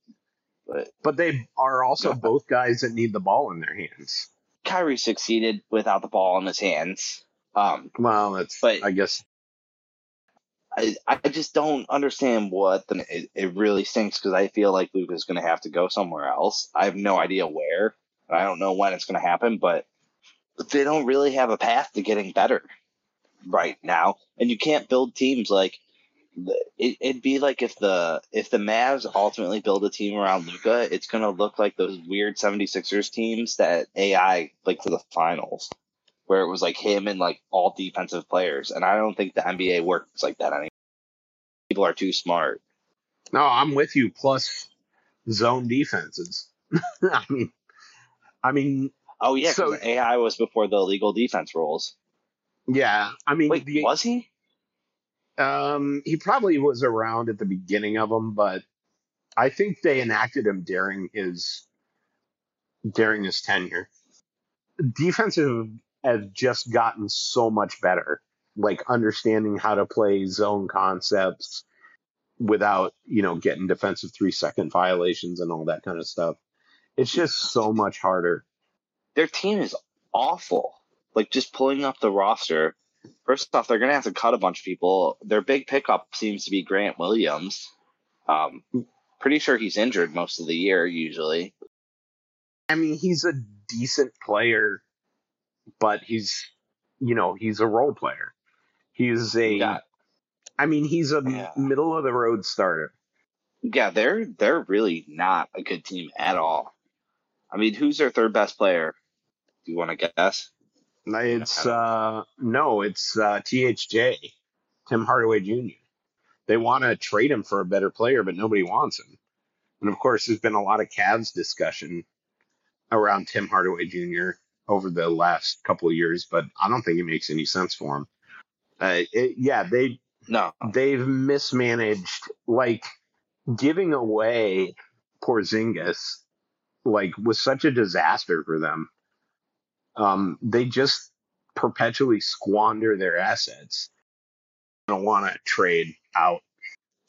But, but they are also yeah. both guys that need the ball in their hands. Kyrie succeeded without the ball in his hands. Um, well, that's but I guess I I just don't understand what the, it, it really stinks, because I feel like Luka's going to have to go somewhere else. I have no idea where. I don't know when it's going to happen, but they don't really have a path to getting better right now. And you can't build teams like it, it'd be like if the if the Mavs ultimately build a team around Luka, it's going to look like those weird 76ers teams that A I like for the finals, where it was like him and like all defensive players. And I don't think the N B A works like that anymore. People are too smart. No, I'm with you. Plus zone defenses. I mean, I mean, oh yeah. So A I was before the illegal defense rules. Yeah. I mean, wait, the, was he? Um, he probably was around at the beginning of them, but I think they enacted him during his, during his tenure. Defensive have just gotten so much better, like understanding how to play zone concepts without, you know, getting defensive three second violations and all that kind of stuff. It's just so much harder. Their team is awful. Like, just pulling up the roster. First off, they're going to have to cut a bunch of people. Their big pickup seems to be Grant Williams. Um, pretty sure he's injured most of the year, usually. I mean, he's a decent player, but he's, you know, he's a role player. He's a, yeah. I mean, he's a yeah. middle of the road starter. Yeah, they're they're really not a good team at all. I mean, who's their third best player? Do you want to guess? It's uh, no, it's uh, T H J, Tim Hardaway Junior They want to trade him for a better player, but nobody wants him. And of course, there's been a lot of Cavs discussion around Tim Hardaway Junior over the last couple of years, but I don't think it makes any sense for him. Uh, it, yeah, they no, they've mismanaged, like giving away Porzingis, like was such a disaster for them. Um, they just perpetually squander their assets. They don't want to trade out,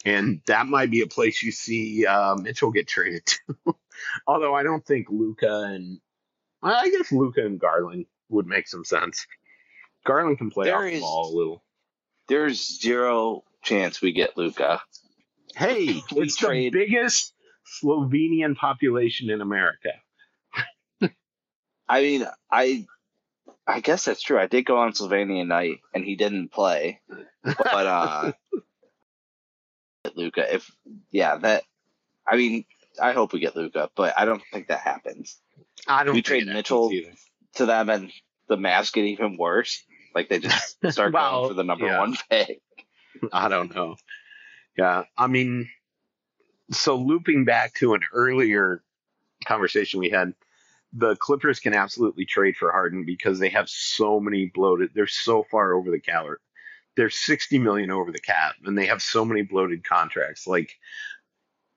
and that might be a place you see uh, Mitchell get traded to. Although I don't think Luka and I guess Luka and Garland would make some sense. Garland can play there off is, the ball a little. There's zero chance we get Luka. Hey, it's trade. The biggest Slovenian population in America. I mean, I I guess that's true. I did go on Slovenian night, and he didn't play. But uh, Luka, if yeah, that I mean, I hope we get Luka, but I don't think that happens. I don't. We trade Mitchell to them, and the Mavs get even worse. Like they just start well, going for the number yeah. one pick. I don't know. Yeah, I mean, so looping back to an earlier conversation we had, the Clippers can absolutely trade for Harden because they have so many bloated. They're so far over the cap. They're sixty million over the cap, and they have so many bloated contracts. Like,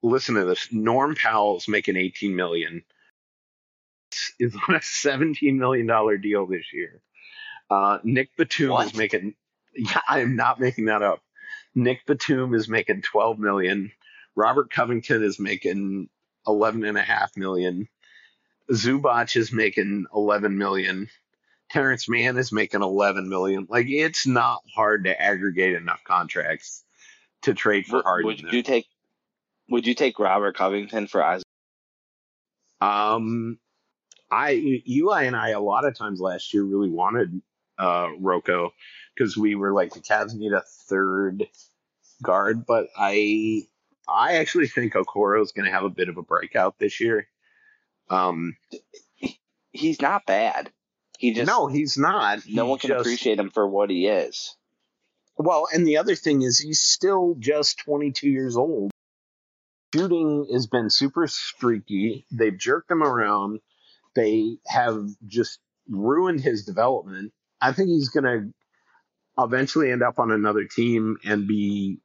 listen to this: Norm Powell's making eighteen million. Is on a seventeen million dollar deal this year. Uh, Nick Batum what? is making. Yeah, I am not making that up. Nick Batum is making twelve million. Robert Covington is making eleven and a half million. Zubac is making eleven million. Terrence Mann is making eleven million. Like, it's not hard to aggregate enough contracts to trade for Harden. Would you take? Would you take Robert Covington for Isaac? Um. I Eli and I a lot of times last year really wanted uh, Rocco because we were like the Cavs need a third guard, but I I actually think Okoro is going to have a bit of a breakout this year. Um, he's not bad. He just no, he's not. No he one can just, appreciate him for what he is. Well, and the other thing is he's still just twenty-two years old. Shooting has been super streaky. They've jerked him around. They have just ruined his development. I think he's going to eventually end up on another team and be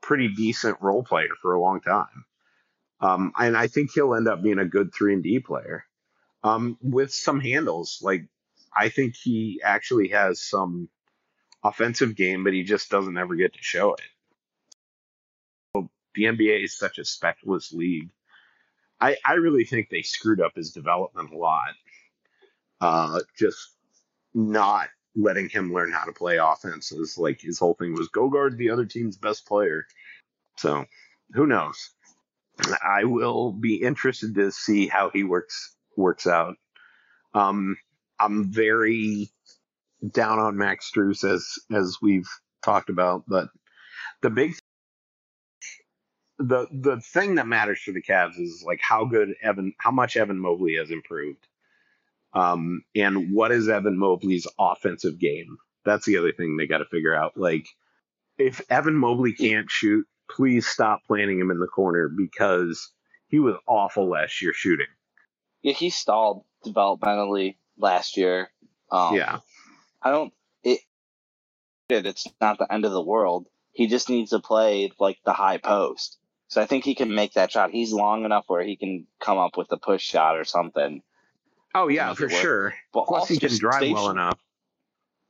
pretty decent role player for a long time. Um, and I think he'll end up being a good three and D player um, with some handles. Like, I think he actually has some offensive game, but he just doesn't ever get to show it. So the N B A is such a specialist league. I, I really think they screwed up his development a lot. Uh, just not letting him learn how to play offenses. Like, his whole thing was go guard the other team's best player. So who knows? I will be interested to see how he works works out. Um, I'm very down on Max Strus, as as we've talked about, but the big the the thing that matters for the Cavs is like how good Evan, how much Evan Mobley has improved, um, and what is Evan Mobley's offensive game? That's the other thing they got to figure out. Like, if Evan Mobley can't shoot, please stop planting him in the corner because he was awful last year shooting. Yeah, he stalled developmentally last year. Um, yeah. I don't it, – it's not the end of the world. He just needs to play, like, the high post. So I think he can make that shot. He's long enough where he can come up with a push shot or something. Oh, yeah, for sure. But plus, he can drive well enough.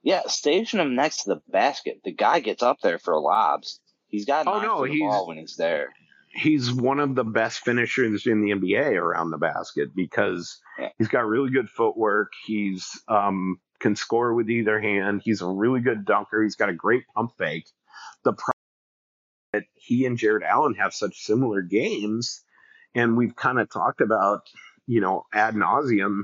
Yeah, station him next to the basket. The guy gets up there for lobs. He's got oh, no, the he's, ball when he's there. He's one of the best finishers in the N B A around the basket because yeah. he's got really good footwork. He's um, can score with either hand. He's a really good dunker. He's got a great pump fake. The problem is that he and Jarrett Allen have such similar games, and we've kind of talked about, you know, ad nauseum,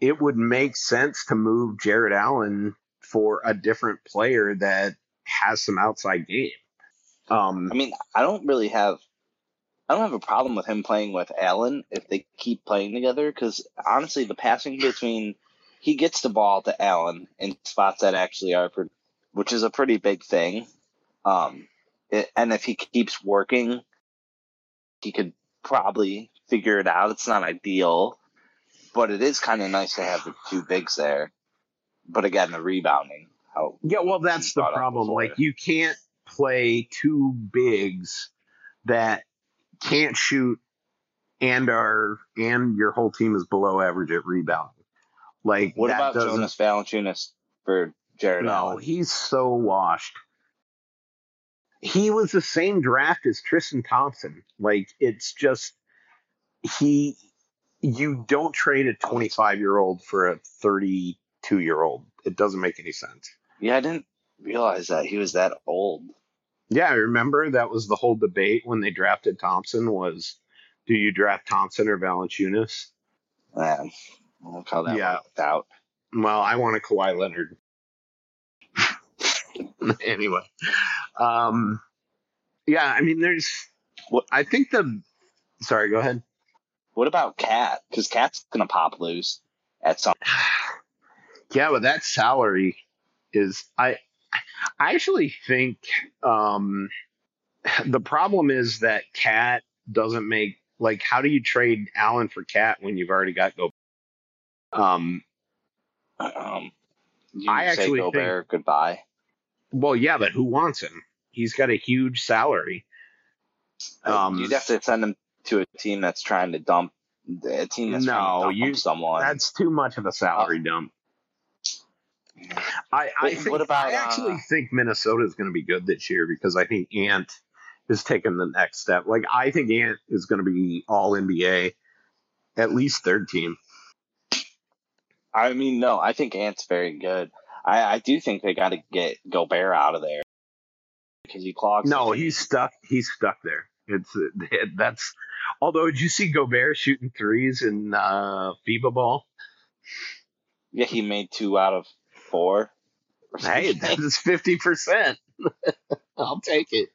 it would make sense to move Jarrett Allen for a different player that has some outside game. Um, I mean, I don't really have, I don't have a problem with him playing with Allen if they keep playing together. Because honestly, the passing between, he gets the ball to Allen in spots that actually are, for, which is a pretty big thing. Um, it, and if he keeps working, he could probably figure it out. It's not ideal, but it is kind of nice to have the two bigs there. But again, the rebounding. How yeah, well, that's the problem. Like, you can't play two bigs that can't shoot and are and your whole team is below average at rebounding. Like, what about Jonas Valanciunas for Jared no, Allen? No, he's so washed. He was the same draft as Tristan Thompson. Like, it's just he. You don't trade a twenty-five-year-old for a thirty-two-year-old. It doesn't make any sense. Yeah, I didn't realize that he was that old. Yeah, I remember that was the whole debate when they drafted Thompson was, do you draft Thompson or Valanciunas? Man, I'll call that yeah. one out. Well, I want a Kawhi Leonard. Anyway. Um, yeah, I mean, there's well, – I think the – sorry, go ahead. What about Cat? Because Cat's going to pop loose at some – yeah, but that salary – is I I actually think um, the problem is that Cat doesn't make like how do you trade Allen for Cat when you've already got Gobert? Um, um you I say actually Gobert think, goodbye. Well, yeah, but who wants him? He's got a huge salary. Um, You'd have to send him to a team that's trying to dump a team that's no, trying to dump you, someone. That's too much of a salary uh, dump. I, I, think, what about, I actually uh, think Minnesota is going to be good this year because I think Ant is taking the next step. Like, I think Ant is going to be all N B A, at least third team. I mean, no, I think Ant's very good. I, I do think they got to get Gobert out of there because he clogs. No, he's stuck. He's stuck there. It's it, that's. Although, did you see Gobert shooting threes in uh, FIBA ball? Yeah, he made two out of four. Hey, that is fifty percent. I'll take it.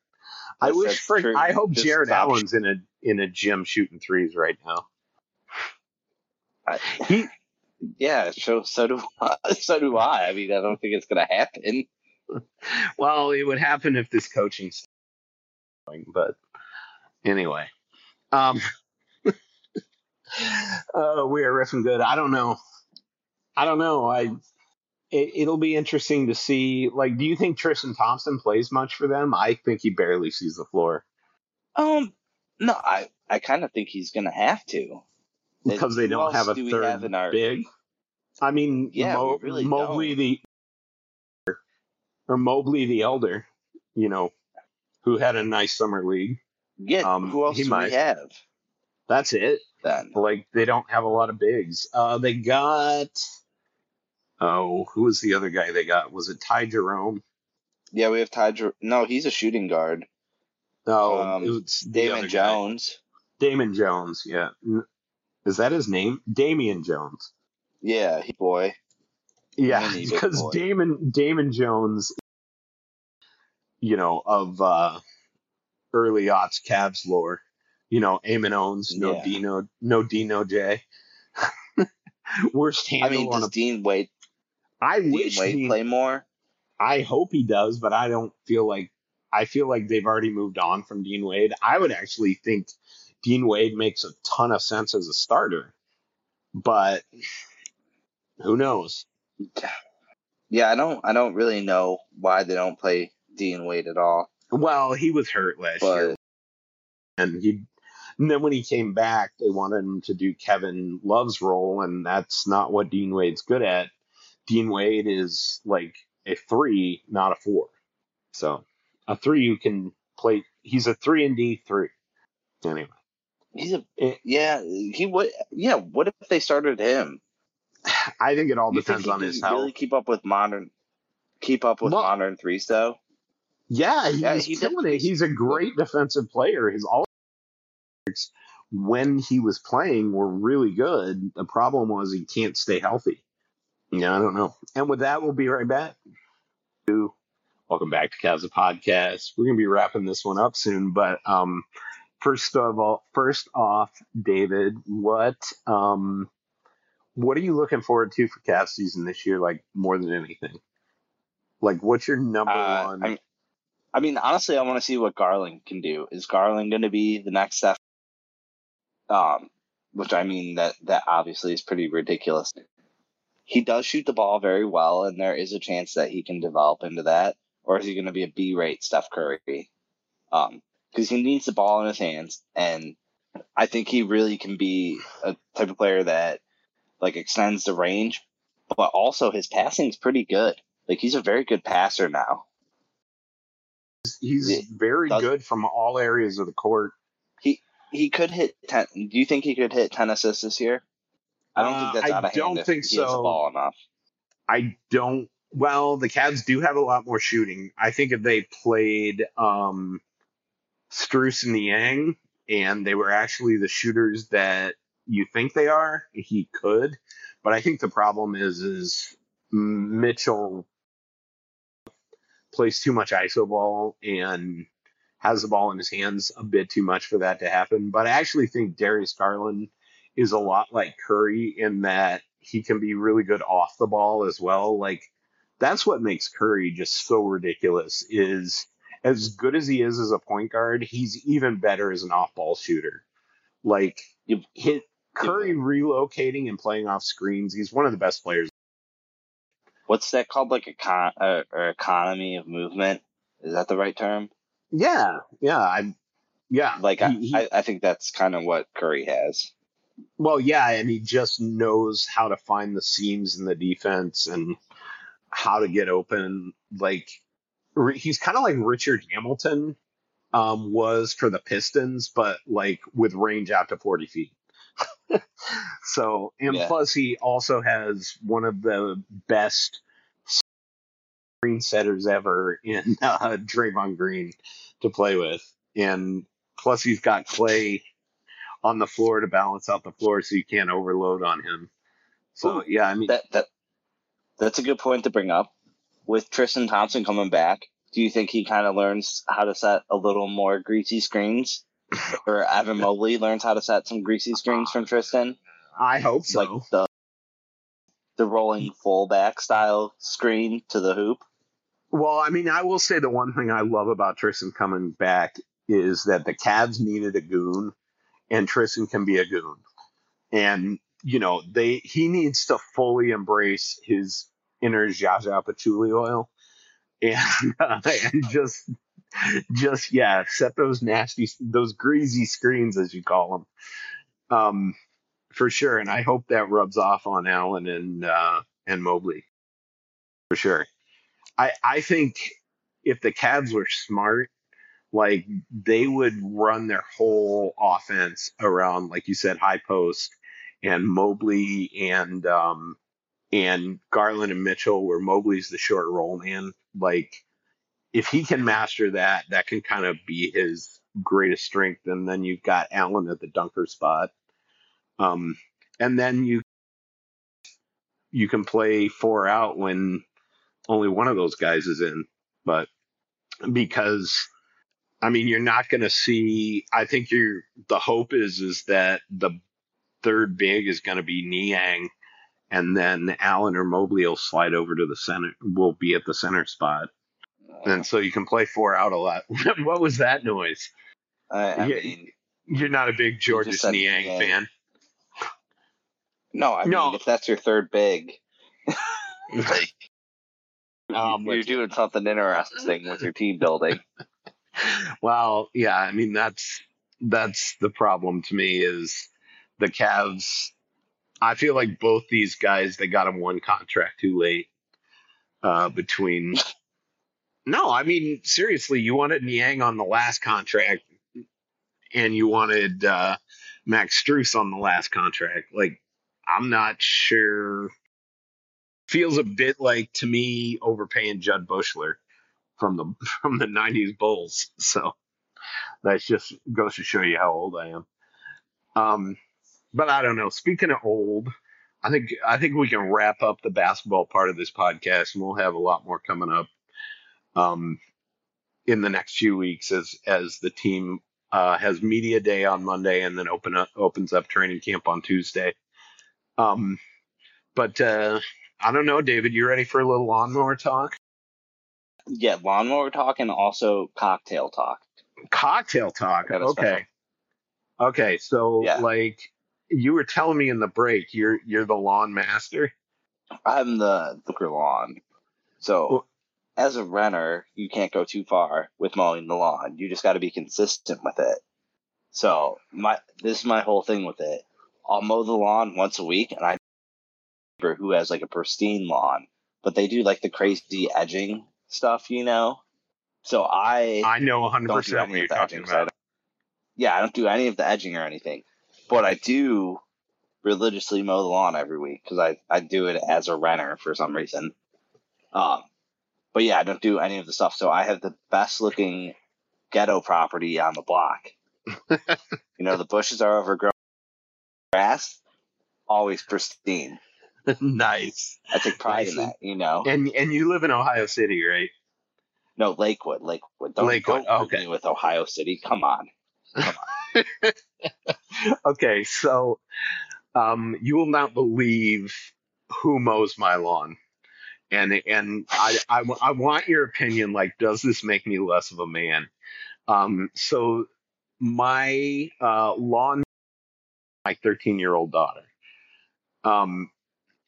I yes, wish for true. I hope Just Jarrett stop. Allen's in a in a gym shooting threes right now. I, he, yeah, so so do I, so do I. I mean, I don't think it's going to happen. Well, it would happen if this coaching stuff going, but anyway. Um uh, we are riffing good. I don't know. I don't know. I it, it'll be interesting to see. Like, do you think Tristan Thompson plays much for them? I think he barely sees the floor. Um, no, I, I kind of think he's going to have to. Because they don't have a do third have our, big. I mean, yeah, Mo- really Mobley don't. the or Mobley the elder, you know, who had a nice summer league. Yeah, um, who else do might. we have? That's it. Then. Like, they don't have a lot of bigs. Uh, they got oh, who was the other guy they got? Was it Ty Jerome? Yeah, we have Ty Jerome. No, he's a shooting guard. No, um, it was Damon Jones. Guy. Damon Jones, yeah. Is that his name? Damian Jones. Yeah, he boy. Yeah, because Damon Damon Jones, you know, of uh, early aughts Cavs lore, you know, Amon Owens, no yeah. Dino, no Dino J. Worst handle. I mean, does on a, Dean Wade? I Dean wish Wade Dean, play more. I hope he does, but I don't feel like I feel like they've already moved on from Dean Wade. I would actually think Dean Wade makes a ton of sense as a starter, but who knows? Yeah, I don't. I don't really know why they don't play Dean Wade at all. Well, he was hurt last but, year, and he. And then when he came back, they wanted him to do Kevin Love's role, and that's not what Dean Wade's good at. Dean Wade is like a three, not a four. So a three you can play. He's a three and D three. Anyway, he's a it, yeah. He would yeah. What if they started him? I think it all you depends on his health. Really keep up with modern, keep up with well, modern threes though. Yeah, he's yeah, he killing it. He's a great defensive player. He's all. When he was playing were really good. The problem was he can't stay healthy. Yeah, I don't know. And with that, we'll be right back. Welcome back to Cavs the Podcast. We're going to be wrapping this one up soon, but um, first of all, first off, David, what um, what are you looking forward to for Cavs season this year? Like more than anything, like what's your number uh, one? I'm, I mean, honestly, I want to see what Garland can do. Is Garland going to be the next step? Um, which I mean that that obviously is pretty ridiculous. He does shoot the ball very well, and there is a chance that he can develop into that. Or is he going to be a B-rate Steph Curry? Um, because he needs the ball in his hands, and I think he really can be a type of player that like extends the range, but also his passing is pretty good. Like he's a very good passer now. He's it very does, good from all areas of the court. He. He could hit ten. Do you think he could hit ten assists this year? I don't think that's uh, out of hand. I don't think so. He has the ball enough. I don't. Well, the Cavs do have a lot more shooting. I think if they played um, Strus and Niang, and they were actually the shooters that you think they are, he could. But I think the problem is, is Mitchell plays too much iso ball and has the ball in his hands a bit too much for that to happen. But I actually think Darius Garland is a lot like Curry in that he can be really good off the ball as well. Like that's what makes Curry just so ridiculous is as good as he is as a point guard, he's even better as an off-ball shooter. Like hit Curry relocating and playing off screens. He's one of the best players. What's that called? Like a con- uh, or economy of movement. Is that the right term? Yeah, yeah, I, yeah. Like he, I, he, I, I think that's kind of what Curry has. Well, yeah, and he just knows how to find the seams in the defense and how to get open. Like he's kind of like Richard Hamilton um, was for the Pistons, but like with range out to forty feet. so, and yeah. plus he also has one of the best screen setters ever in uh, Draymond Green to play with, and plus he's got Clay on the floor to balance out the floor, so you can't overload on him. So Ooh, yeah, I mean that, that that's a good point to bring up. With Tristan Thompson coming back, do you think he kind of learns how to set a little more greasy screens? Or Evan Mobley learns how to set some greasy screens from Tristan? I hope so. Like the, the rolling fullback style screen to the hoop. Well, I mean, I will say the one thing I love about Tristan coming back is that the Cavs needed a goon, and Tristan can be a goon. And, you know, they he needs to fully embrace his inner Zsa Zsa patchouli oil and, uh, and just, just yeah, set those nasty, those greasy screens, as you call them, um, for sure. And I hope that rubs off on Allen and uh, and Mobley, for sure. I, I think if the Cavs were smart, like they would run their whole offense around, like you said, high post and Mobley and um, and Garland and Mitchell, where Mobley's the short roll man. Like if he can master that, that can kind of be his greatest strength. And then you've got Allen at the dunker spot, um, and then you you can play four out when only one of those guys is in. But because, I mean, you're not going to see, I think you're, the hope is, is that the third big is going to be Niang, and then Allen or Mobley will slide over to the center, will be at the center spot. And so you can play four out a lot. What was that noise? Uh, I mean, you're not a big Georges Niang Niang fan. No, I no. mean, if that's your third big, like, Um, you're doing something interesting with your team building. Well, yeah, I mean, that's that's the problem to me is the Cavs. I feel like both these guys, they got them one contract too late uh, between. No, I mean, seriously, you wanted Niang on the last contract and you wanted uh, Max Strus on the last contract. Like, I'm not sure. Feels a bit like, to me, overpaying Judd Bushler from the from the nineties Bulls. So that just goes to show you how old I am. Um, but I don't know. Speaking of old, I think I think we can wrap up the basketball part of this podcast, and we'll have a lot more coming up um, in the next few weeks as as the team uh, has media day on Monday and then open up, opens up training camp on Tuesday. Um, but uh, I don't know, David, you ready for a little lawnmower talk? Yeah, lawnmower talk and also cocktail talk. Cocktail talk, okay. Special. Okay, so, yeah. like, you were telling me in the break, you're you're the lawn master? I'm the Booker lawn. So, well, as a renter, you can't go too far with mowing the lawn. You just got to be consistent with it. So, my this is my whole thing with it. I'll mow the lawn once a week, and I who has like a pristine lawn, but they do like the crazy edging stuff, you know. So I I know one hundred percent what you're talking about. Yeah, I don't do any of the edging or anything, but I do religiously mow the lawn every week because I I do it as a renter for some reason. Um, but yeah, I don't do any of the stuff. So I have the best looking ghetto property on the block. You know, the bushes are overgrown, grass always pristine. Nice. I take pride nice. in that, you know. And and you live in Ohio City, right? No, Lakewood, Lakewood. Don't Lakewood. Don't okay. me with Ohio City. Come on. Come on. Okay, so um, you will not believe who mows my lawn, and and I, I I want your opinion. Like, does this make me less of a man? Um, so my uh, lawn, my thirteen-year-old daughter. Um.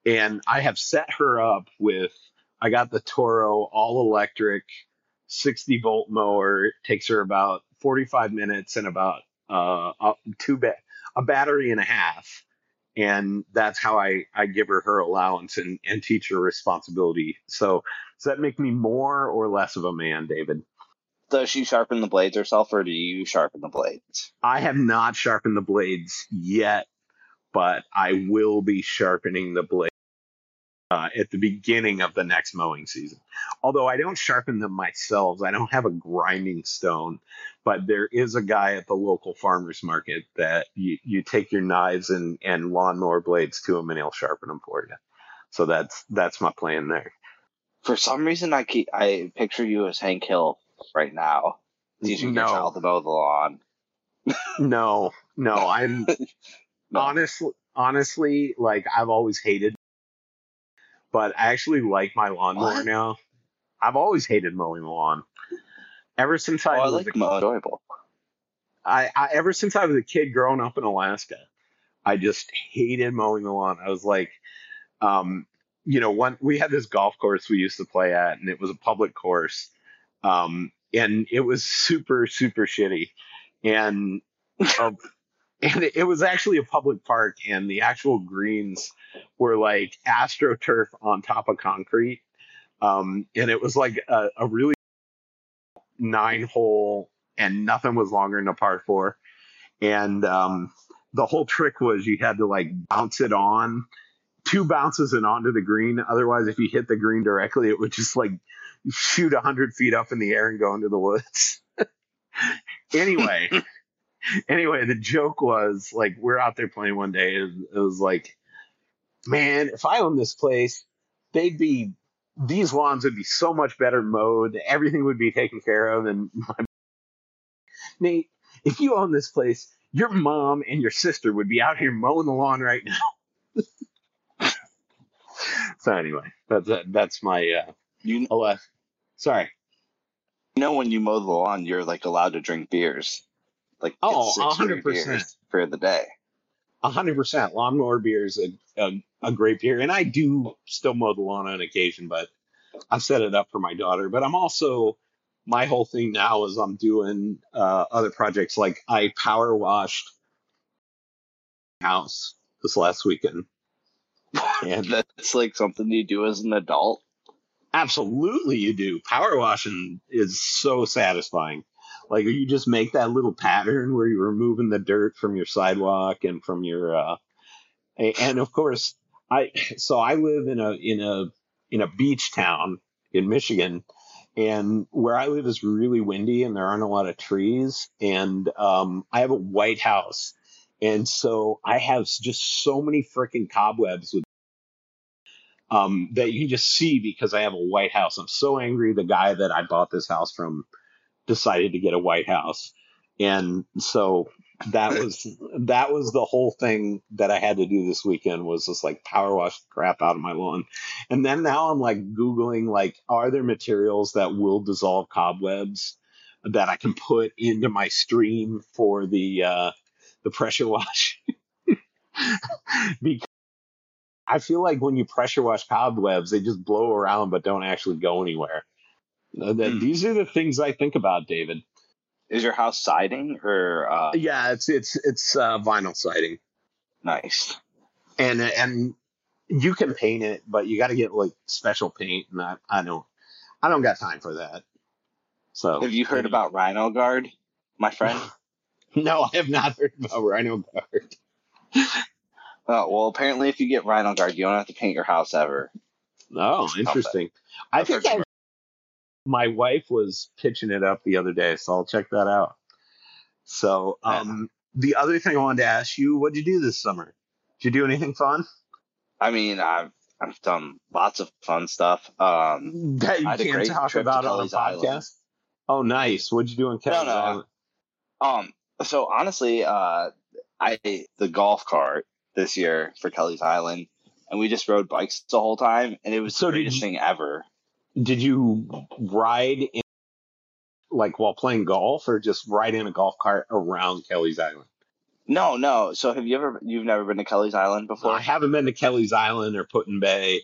And I have set her up with, I got the Toro all electric sixty volt mower. It takes her about forty-five minutes and about uh, two ba- a battery and a half. And that's how I, I give her her allowance and, and teach her responsibility. So does that make me more or less of a man, David? Does she sharpen the blades herself, or do you sharpen the blades? I have not sharpened the blades yet, but I will be sharpening the blades. Uh, at the beginning of the next mowing season. Although I don't sharpen them myself, I don't have a grinding stone, but there is a guy at the local farmer's market that you, you take your knives and, and lawnmower blades to him and he'll sharpen them for you. So that's that's my plan there. For some reason, I keep I picture you as Hank Hill right now, teaching no. your child to mow the lawn. no, no, I'm no. honestly, honestly, like I've always hated, but I actually like my lawnmower what? now. I've always hated mowing the lawn. Ever since I oh, was I like a kid, enjoyable. I, I ever since I was a kid growing up in Alaska, I just hated mowing the lawn. I was like, um, you know, one we had this golf course we used to play at, and it was a public course, um, and it was super super shitty, and um, and it, it was actually a public park, and the actual greens were like AstroTurf on top of concrete. Um, and it was like a, a really nine hole and nothing was longer than a par four. And, um, the whole trick was you had to like bounce it on two bounces and onto the green. Otherwise, if you hit the green directly, it would just like shoot a hundred feet up in the air and go into the woods. anyway, anyway, the joke was like, we're out there playing one day. And it was like, man, if I owned this place, they'd be, these lawns would be so much better mowed. Everything would be taken care of. And my Nate, if you own this place, your mom and your sister would be out here mowing the lawn right now. So anyway, that's that's my uh, you. Oh, uh, sorry. You know, when you mow the lawn, you're like allowed to drink beers. Like oh, a hundred percent for the day. A hundred percent. Lawnmower beer is a, a, a great beer. And I do still mow the lawn on occasion, but I've set it up for my daughter. But I'm also, my whole thing now is I'm doing uh, other projects. Like I power washed my house this last weekend. And that's like something you do as an adult? Absolutely you do. Power washing is so satisfying. Like you just make that little pattern where you're removing the dirt from your sidewalk and from your, uh, and of course I, so I live in a, in a, in a beach town in Michigan, and where I live is really windy and there aren't a lot of trees. And, um, I have a white house. And so I have just so many freaking cobwebs with, um, that you can just see because I have a white house. I'm so angry. The guy that I bought this house from decided to get a white house. And so that was that was the whole thing that I had to do this weekend, was just like power wash the crap out of my lawn. And then now I'm like Googling, like, are there materials that will dissolve cobwebs that I can put into my stream for the uh the pressure wash? Because I feel like when you pressure wash cobwebs, they just blow around but don't actually go anywhere. These are the things I think about, David. Is your house siding or? Uh... Yeah, it's it's it's uh, vinyl siding. Nice. And and you can paint it, but you got to get like special paint, and I, I don't I don't got time for that. So have you heard anyway. about Rhino Guard, my friend? No, I have not heard about Rhino Guard. Oh well, apparently if you get Rhino Guard, you don't have to paint your house ever. Oh, interesting. I think I. My wife was pitching it up the other day, so I'll check that out. So um, the other thing I wanted to ask you, what did you do this summer? Did you do anything fun? I mean, I've I've done lots of fun stuff. Um, that you can't talk about on the podcast? Island. Oh, nice. What did you do in Kelly's no, no. Island? Um, so honestly, uh, I ate the golf cart this year for Kelly's Island, and we just rode bikes the whole time, and it was so the greatest you- thing ever. Did you ride in, like while playing golf, or just ride in a golf cart around Kelly's Island? No, no. So have you ever, you've never been to Kelly's Island before? I haven't been to Kelly's Island or Put in Bay.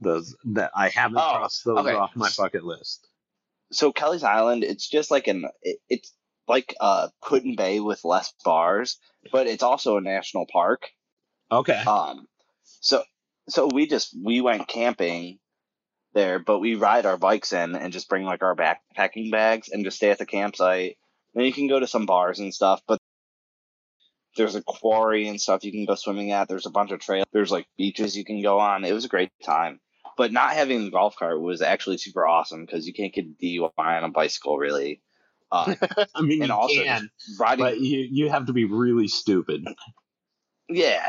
Those that I haven't oh, crossed those okay. off my bucket list. So Kelly's Island, it's just like an, it, it's like uh Put in Bay with less bars, but it's also a national park. Okay. Um. So, so we just, we went camping there, but we ride our bikes in and just bring like our backpacking bags and just stay at the campsite. Then you can go to some bars and stuff, but there's a quarry and stuff you can go swimming at. There's a bunch of trails. There's like beaches you can go on. It was a great time, but not having the golf cart was actually super awesome because you can't get a D U I on a bicycle really. Uh, I mean, and you also can, riding, but you you have to be really stupid. Yeah,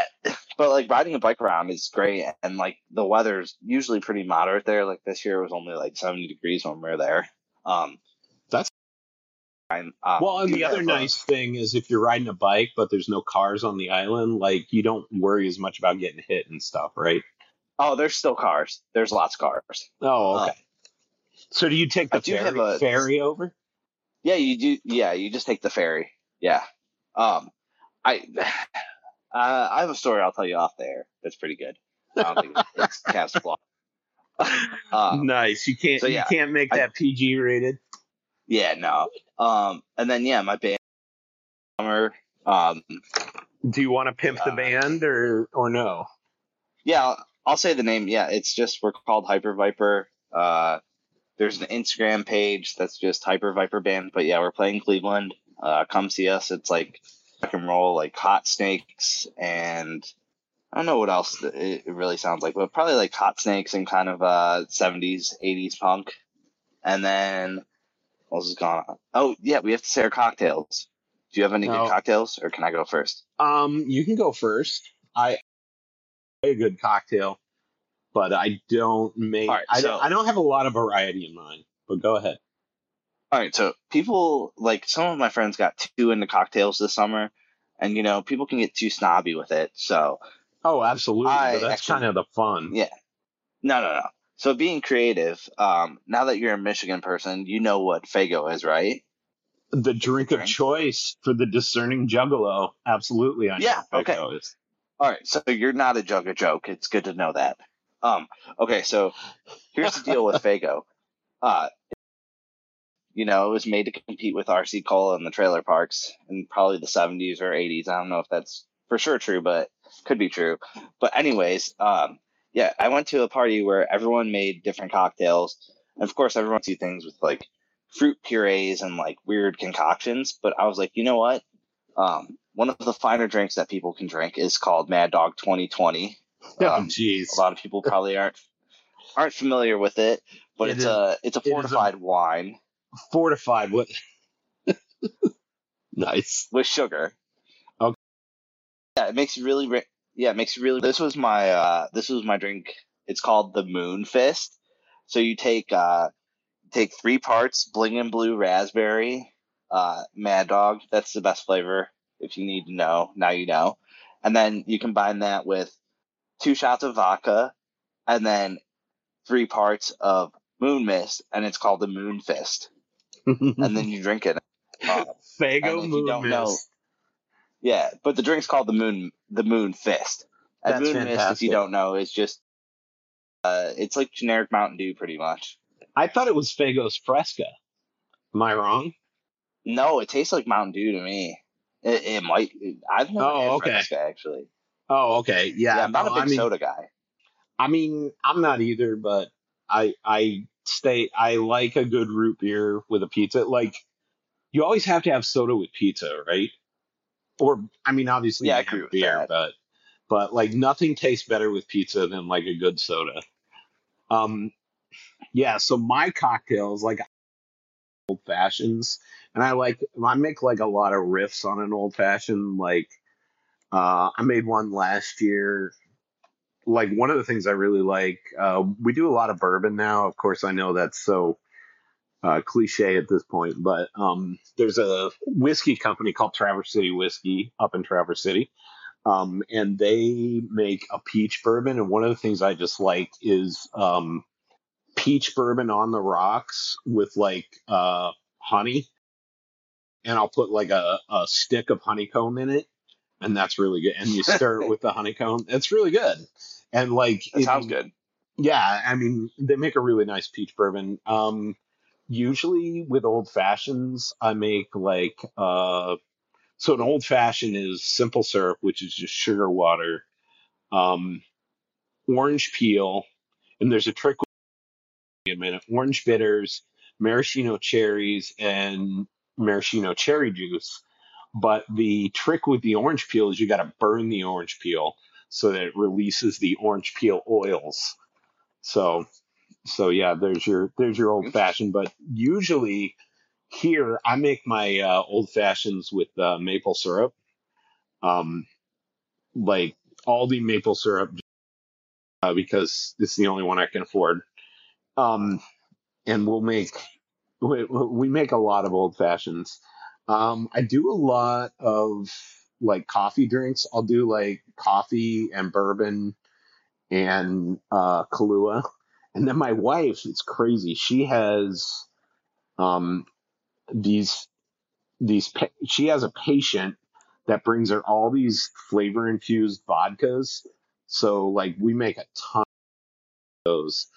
but like riding a bike around is great, and like the weather's usually pretty moderate there. Like this year it was only like seventy degrees when we were there. Um, that's fine. Um, well, and the other nice thing is if you're riding a bike, but there's no cars on the island, like you don't worry as much about getting hit and stuff, right? Oh, there's still cars. There's lots of cars. Oh, okay. Um, so do you take the ferry, a, ferry over? Yeah, you do. Yeah, you just take the ferry. Yeah. Um, I. Uh, I have a story I'll tell you off there. That's pretty good. I don't think it's cast block. Um, nice. You can't. So yeah, you can't make I, that P G rated. Yeah. No. Um. And then yeah, my band. Um. Do you want to pimp uh, the band or or no? Yeah, I'll, I'll say the name. Yeah, it's just we're called Hyper Viper. Uh, there's an Instagram page that's just Hyper Viper Band. But yeah, we're playing Cleveland. Uh, come see us. It's like rock and roll, like Hot Snakes, and I don't know what else it really sounds like, but probably like Hot Snakes and kind of uh seventies, eighties punk. And then what else is going on? Oh yeah, we have to say our cocktails. Do you have any no. good cocktails, or can I go first? Um, you can go first. I a good cocktail, but I don't make. Right, I so, don't. I don't have a lot of variety in mind. But go ahead. All right, so people, like, some of my friends got too into cocktails this summer, and, you know, people can get too snobby with it, so. Oh, absolutely, but that's kind of the fun. Yeah. No, no, no. So being creative, um, now that you're a Michigan person, you know what Faygo is, right? The drink of choice for the discerning juggalo. Absolutely, I know yeah, what Faygo okay. is. All right, so you're not a jugger joke. It's good to know that. Um, okay, so here's the deal with Faygo. Uh You know, it was made to compete with R C Cola in the trailer parks in probably the seventies or eighties. I don't know if that's for sure true, but could be true. But anyways, um, yeah, I went to a party where everyone made different cocktails. And of course, everyone sees things with, like, fruit purees and, like, weird concoctions. But I was like, you know what? Um, one of the finer drinks that people can drink is called Mad Dog twenty twenty. Oh, um, jeez. A lot of people probably aren't aren't familiar with it, but it it's, a, it's a fortified it a- wine. Fortified with nice with sugar. Okay. Yeah, it makes you really. Ri- yeah, it makes you really. This was my. Uh, this was my drink. It's called the Moon Fist. So you take uh, take three parts Bling and Blue Raspberry, uh, Mad Dog. That's the best flavor. If you need to know, now you know. And then you combine that with two shots of vodka, and then three parts of Moon Mist, and it's called the Moon Fist. And then you drink it. Uh, Faygo Moon you don't Mist. Know, yeah, but the drink's called the Moon the Moon Fist. And That's Moon fantastic. Mist, if you don't know, is just uh, it's like generic Mountain Dew, pretty much. I thought it was Faygo's Fresca. Am I wrong? No, it tastes like Mountain Dew to me. It, it might. It, I've never oh, had okay. Fresca actually. Oh, okay. Yeah, yeah I'm no, not a big I mean, soda guy. I mean, I'm not either, but I I. Stay. I like a good root beer with a pizza. Like, you always have to have soda with pizza, right? Or, I mean, obviously, yeah, root beer, that. but but like nothing tastes better with pizza than like a good soda. Um, yeah. So my cocktails, like old fashions, and I like I make like a lot of riffs on an old fashioned. Like, uh, I made one last year. Like, one of the things I really like, uh, we do a lot of bourbon now. Of course, I know that's so uh, cliche at this point, but um, there's a whiskey company called Traverse City Whiskey up in Traverse City, um, and they make a peach bourbon. And one of the things I just like is um, peach bourbon on the rocks with, like, uh, honey. And I'll put, like, a, a stick of honeycomb in it. And that's really good. And you stir it with the honeycomb. It's really good. And like, it sounds good. Yeah. I mean, they make a really nice peach bourbon. Um, usually with old fashions, I make like, uh, so an old fashioned is simple syrup, which is just sugar water, um, orange peel. And there's a trick with a minute, orange bitters, maraschino cherries, and maraschino cherry juice. But the trick with the orange peel is you got to burn the orange peel so that it releases the orange peel oils. So, so yeah, there's your there's your old fashioned. But usually here I make my uh, old fashions with uh, maple syrup, um, like Aldi maple syrup uh, because it's the only one I can afford. Um, and we'll make, we, we make a lot of old fashions. Um, I do a lot of like coffee drinks. I'll do like coffee and bourbon and uh, Kahlua. And then my wife, it's crazy. She has um, these, these, pa- she has a patient that brings her all these flavor infused vodkas. So like we make a ton of those.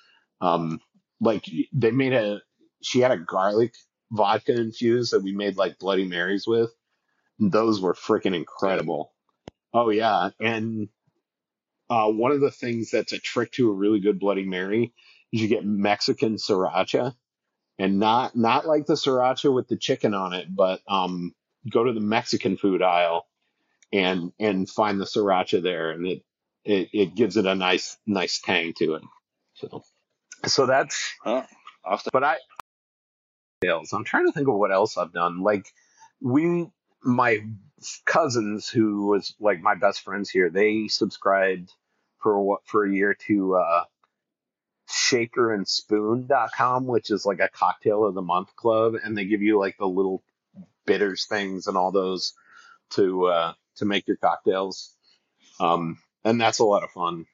Um, like they made a, she had a garlic vodka infused that we made like Bloody Marys with. Those were freaking incredible. Oh yeah. And uh, one of the things that's a trick to a really good Bloody Mary is you get Mexican sriracha, and not, not like the sriracha with the chicken on it, but um, go to the Mexican food aisle and, and find the sriracha there. And it, it, it gives it a nice, nice tang to it. So, so that's, huh. but I, I'm trying to think of what else I've done. Like we, my cousins, who was like my best friends here, they subscribed for what, for a year to uh, shaker and spoon dot com, which is like a cocktail of the month club. And they give you like the little bitters things and all those to, uh, to make your cocktails. Um, and that's a lot of fun.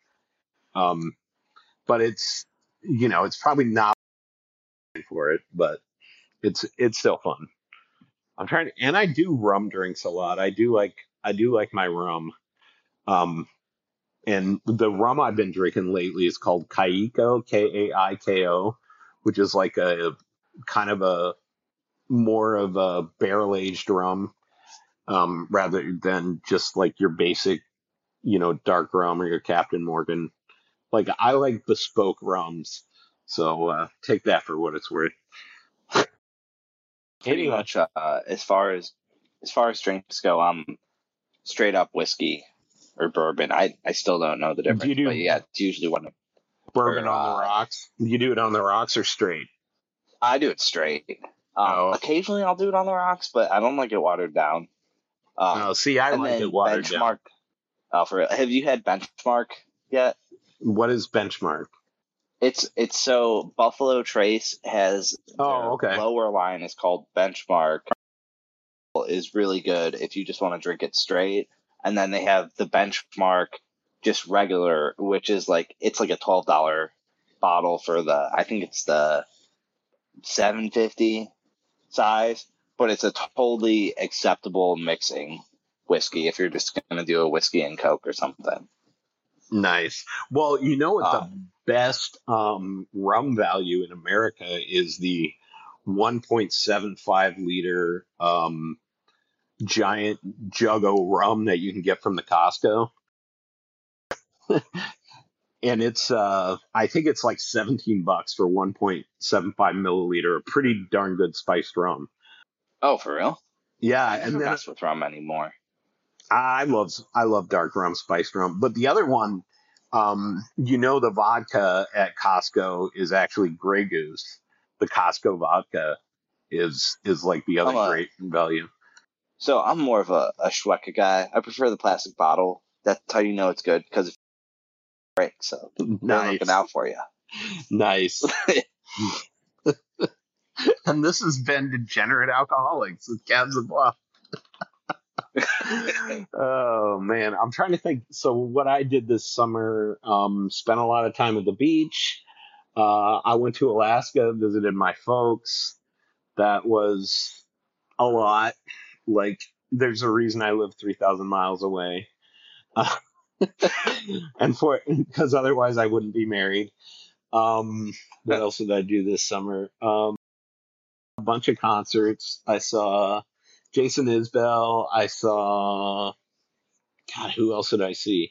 Um, but it's, you know, it's probably not for it, but It's it's still fun. I'm trying to, and I do rum drinks a lot. I do like I do like my rum. Um, and the rum I've been drinking lately is called Kaiko, K A I K O, which is like a, a kind of a more of a barrel aged rum, um, rather than just like your basic, you know, dark rum or your Captain Morgan. Like I like bespoke rums, so uh, take that for what it's worth. Pretty much, uh, as far as as far as drinks go, I'm um, straight up whiskey or bourbon. I, I still don't know the difference. You do, but yeah, it's usually one of bourbon or, on uh, the rocks. You do it on the rocks or straight? I do it straight. Um, oh. Occasionally, I'll do it on the rocks, but I don't like it watered down. Um, oh, see, I like it watered benchmark, down. Uh, for real, have you had Benchmark yet? What is Benchmark? It's it's so Buffalo Trace has oh okay lower line is called Benchmark, is really good if you just want to drink it straight, and then they have the Benchmark just regular, which is like it's like a twelve dollar bottle for the I think it's the seven fifty size, but it's a totally acceptable mixing whiskey if you're just gonna do a whiskey and Coke or something. Nice. Well, you know what the um, best um, rum value in America is the one point seven five liter um, giant jug-o rum that you can get from the Costco. And it's, uh, I think it's like seventeen bucks for one point seven five milliliter, a pretty darn good spiced rum. Oh, for real? Yeah. I don't mess with rum anymore. I love I love dark rum, spiced rum. But the other one, um, you know, the vodka at Costco is actually Grey Goose. The Costco vodka is is like the other a, great value. So I'm more of a, a Schwecker guy. I prefer the plastic bottle. That's how you know it's good, because it breaks. So nice. They're looking out for you. Nice. And this has been Degenerate Alcoholics with Cabs and Blah. Oh man, I'm trying to think. So what I did this summer, um spent a lot of time at the beach. uh I went to Alaska, visited my folks. That was a lot. Like there's a reason I live three thousand miles away, uh, and for because otherwise I wouldn't be married. Um what else did I do this summer? Um a bunch of concerts. I saw Jason Isbell. I saw, God, who else did I see?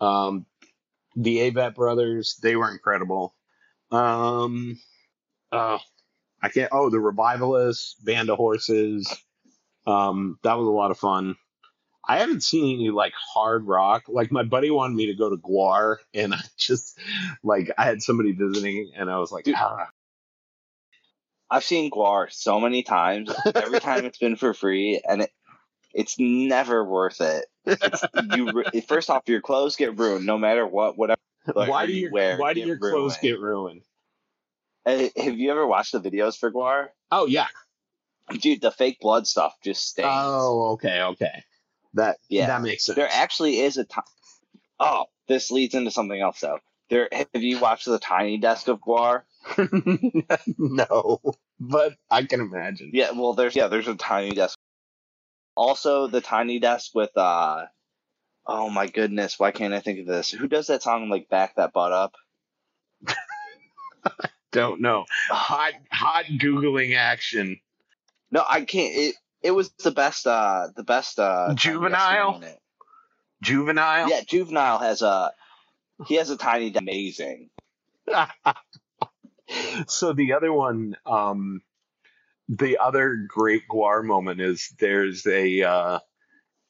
Um, the Avett Brothers. They were incredible. Um, uh, I can't. Oh, the Revivalists, Band of Horses. Um, that was a lot of fun. I haven't seen any like hard rock. Like my buddy wanted me to go to Guar, and I just like I had somebody visiting, and I was like, dude, ah. I've seen Guar so many times. Every time it's been for free, and it, it's never worth it. It's, you re- first off, your clothes get ruined no matter what. Whatever. Why do your, you wear? Why do your ruined. clothes get ruined? Hey, have you ever watched the videos for Guar? Oh yeah, dude, the fake blood stuff just stains. Oh okay, okay, that yeah, that makes sense. There actually is a time. Oh, this leads into something else though. There, have you watched the Tiny Desk of Guar? No, but I can imagine. Yeah, well, there's yeah, there's a Tiny Desk. Also, the Tiny Desk with, uh, oh my goodness, why can't I think of this? Who does that song, like, Back That Butt Up? I don't know. Hot hot Googling action. No, I can't. It it was the best, uh, the best, uh. Juvenile? Juvenile? Yeah, Juvenile has a, he has a Tiny Desk. Amazing. So the other one, um. The other great Guar moment is there's a uh,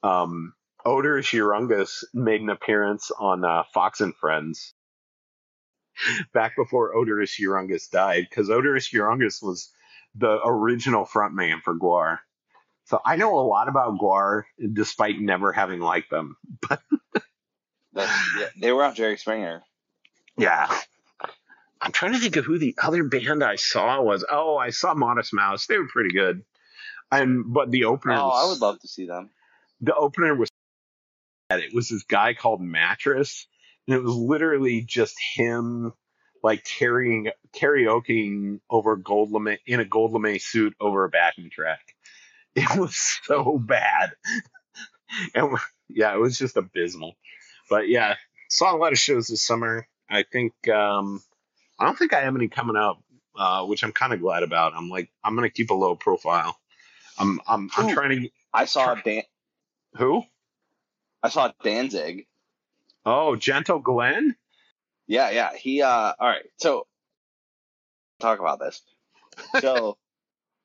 um, Odorous Urungus made an appearance on uh, Fox and Friends back before Odorous Urungus died, because Odorous Urungus was the original frontman for Guar. So I know a lot about Guar despite never having liked them. But yeah, they were on Jerry Springer. Yeah. I'm trying to think of who the other band I saw was. Oh, I saw Modest Mouse. They were pretty good. And but the opener oh, was, I would love to see them. The opener was it was this guy called Mattress, and it was literally just him like carrying karaokeing over gold lame in a gold lame suit over a backing track. It was so bad. And yeah, it was just abysmal. But yeah, saw a lot of shows this summer. I think um I don't think I have any coming up, uh, which I'm kind of glad about. I'm like, I'm gonna keep a low profile. I'm, I'm, I'm Ooh, trying to. I saw a Dan. Who? I saw Danzig. Oh, Gentle Glenn. Yeah, yeah. He. Uh, all right. So, talk about this. So,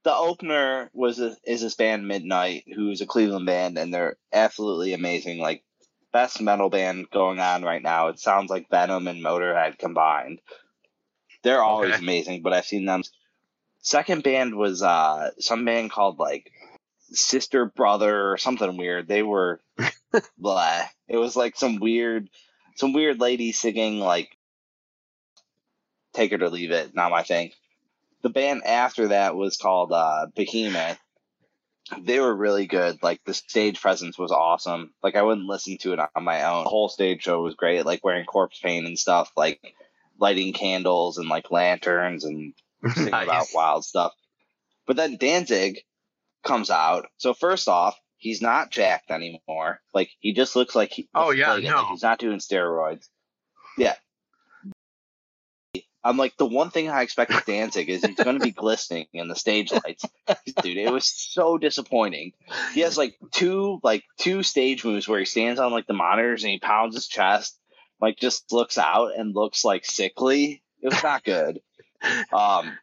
the opener was a, is this band Midnight, who is a Cleveland band, and they're absolutely amazing. Like, best metal band going on right now. It sounds like Venom and Motorhead combined. They're always okay. amazing, but I've seen them. Second band was uh, some band called, like, Sister Brother or something weird. They were, blah. It was, like, some weird, some weird lady singing, like, Take It or Leave It, not my thing. The band after that was called uh, Behemoth. They were really good. Like, the stage presence was awesome. Like, I wouldn't listen to it on my own. The whole stage show was great, like, wearing corpse paint and stuff, like, lighting candles and like lanterns and singing nice. About wild stuff. But then Danzig comes out. So first off, he's not jacked anymore. Like he just looks like he, oh yeah, no. Like he's not doing steroids. Yeah. I'm like the one thing I expect of Danzig is he's going to be glistening in the stage lights. Dude, it was so disappointing. He has like two like two stage moves where he stands on like the monitors and he pounds his chest. Like, just looks out and looks, like, sickly. It was not good. Um,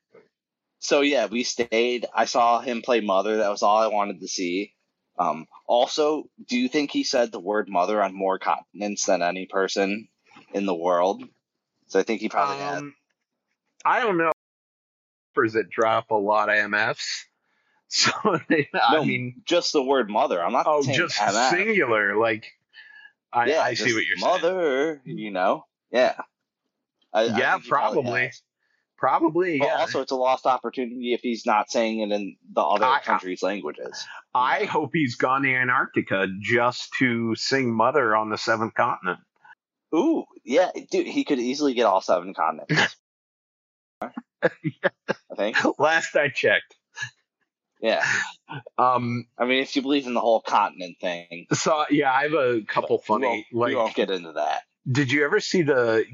so, yeah, we stayed. I saw him play Mother. That was all I wanted to see. Um, also, do you think he said the word mother on more continents than any person in the world? So I think he probably um, had. I don't know. That drop a lot of M Fs. So, they, I no, mean. Just the word mother. I'm not oh, saying just M F. Singular, like. I, yeah, I see what you're mother, saying. Mother, you know? Yeah. I, yeah, I probably. Probably, probably yeah. Also, it's a lost opportunity if he's not saying it in the other I, country's languages. I yeah. hope he's gone to Antarctica just to sing Mother on the seventh continent. Ooh, yeah. Dude, he could easily get all seven continents. I think. Last I checked. Yeah. Um, I mean, if you believe in the whole continent thing. So, yeah, I have a couple funny. We won't, like, we won't get into that. Did you ever see the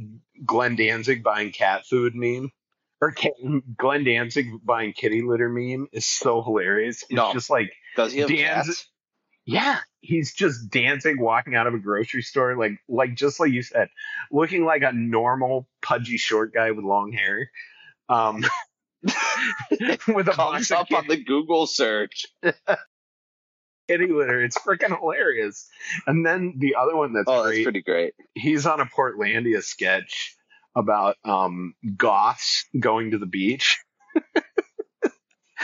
Glenn Danzig buying cat food meme? Or cat, Glenn Danzig buying kitty litter meme is so hilarious. It's no. just like. Does he have Danzig, cats? Yeah. He's just Danzig walking out of a grocery store, like like just like you said, looking like a normal, pudgy, short guy with long hair. Um with a box up on the Google search. Kitty litter. It's freaking hilarious. And then the other one that's, oh, great, that's pretty great. He's on a Portlandia sketch about um, goths going to the beach.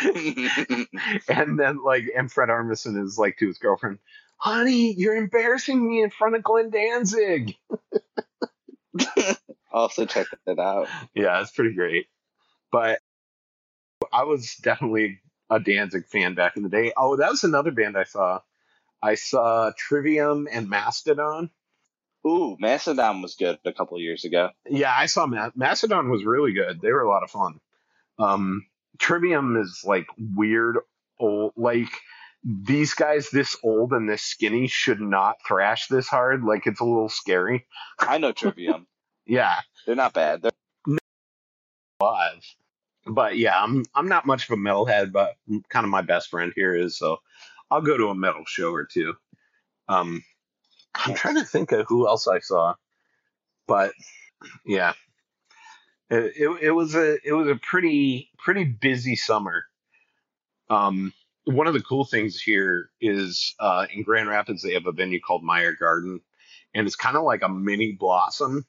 And then like, and Fred Armisen is like to his girlfriend, honey, you're embarrassing me in front of Glenn Danzig. Also check that out. Yeah, it's pretty great. But I was definitely a Danzig fan back in the day. Oh, that was another band I saw. I saw Trivium and Mastodon. Ooh, Mastodon was good a couple of years ago. Yeah, I saw Ma- Mastodon was really good. They were a lot of fun. Um, Trivium is like weird, old, like these guys this old and this skinny should not thrash this hard. Like it's a little scary. I know Trivium. Yeah, they're not bad. They're live, but yeah, I'm I'm not much of a metalhead, but kind of my best friend here is, so I'll go to a metal show or two. Um. I'm trying to think of who else I saw, but yeah, it, it it was a it was a pretty pretty busy summer. Um, one of the cool things here is uh, in Grand Rapids they have a venue called Meyer Garden, and it's kind of like a mini Blossom.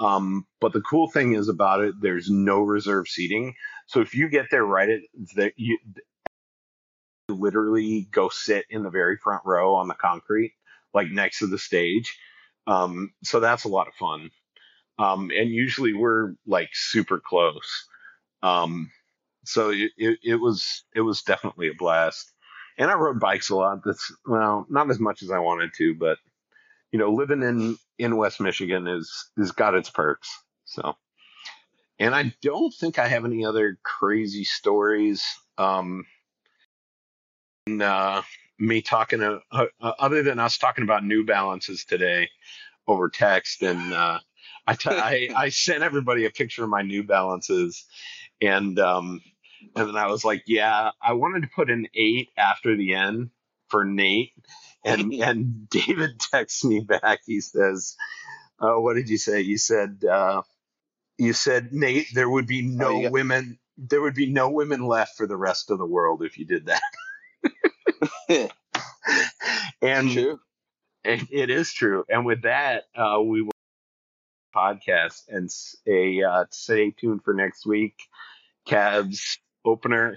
Um, but the cool thing is about it, there's no reserve seating, so if you get there right at the you literally go sit in the very front row on the concrete, like next to the stage. Um, so that's a lot of fun. Um, and usually we're like super close. Um, so it, it, it was, it was definitely a blast. And I rode bikes a lot. That's, well, not as much as I wanted to, but you know, living in, in West Michigan is, is got its perks. So, and I don't think I have any other crazy stories. Um, and, uh, me talking uh, uh, other than us talking about New Balances today over text, and uh I, t- I I sent everybody a picture of my New Balances, and um and then I was like, yeah, I wanted to put an eight after the N for Nate, and and David texts me back. He says, uh what did you say? You said uh you said Nate, there would be no oh, yeah. women there would be no women left for the rest of the world if you did that. And true. It, it is true. And with that, uh, we will podcast and a uh, stay tuned for next week. Cavs opener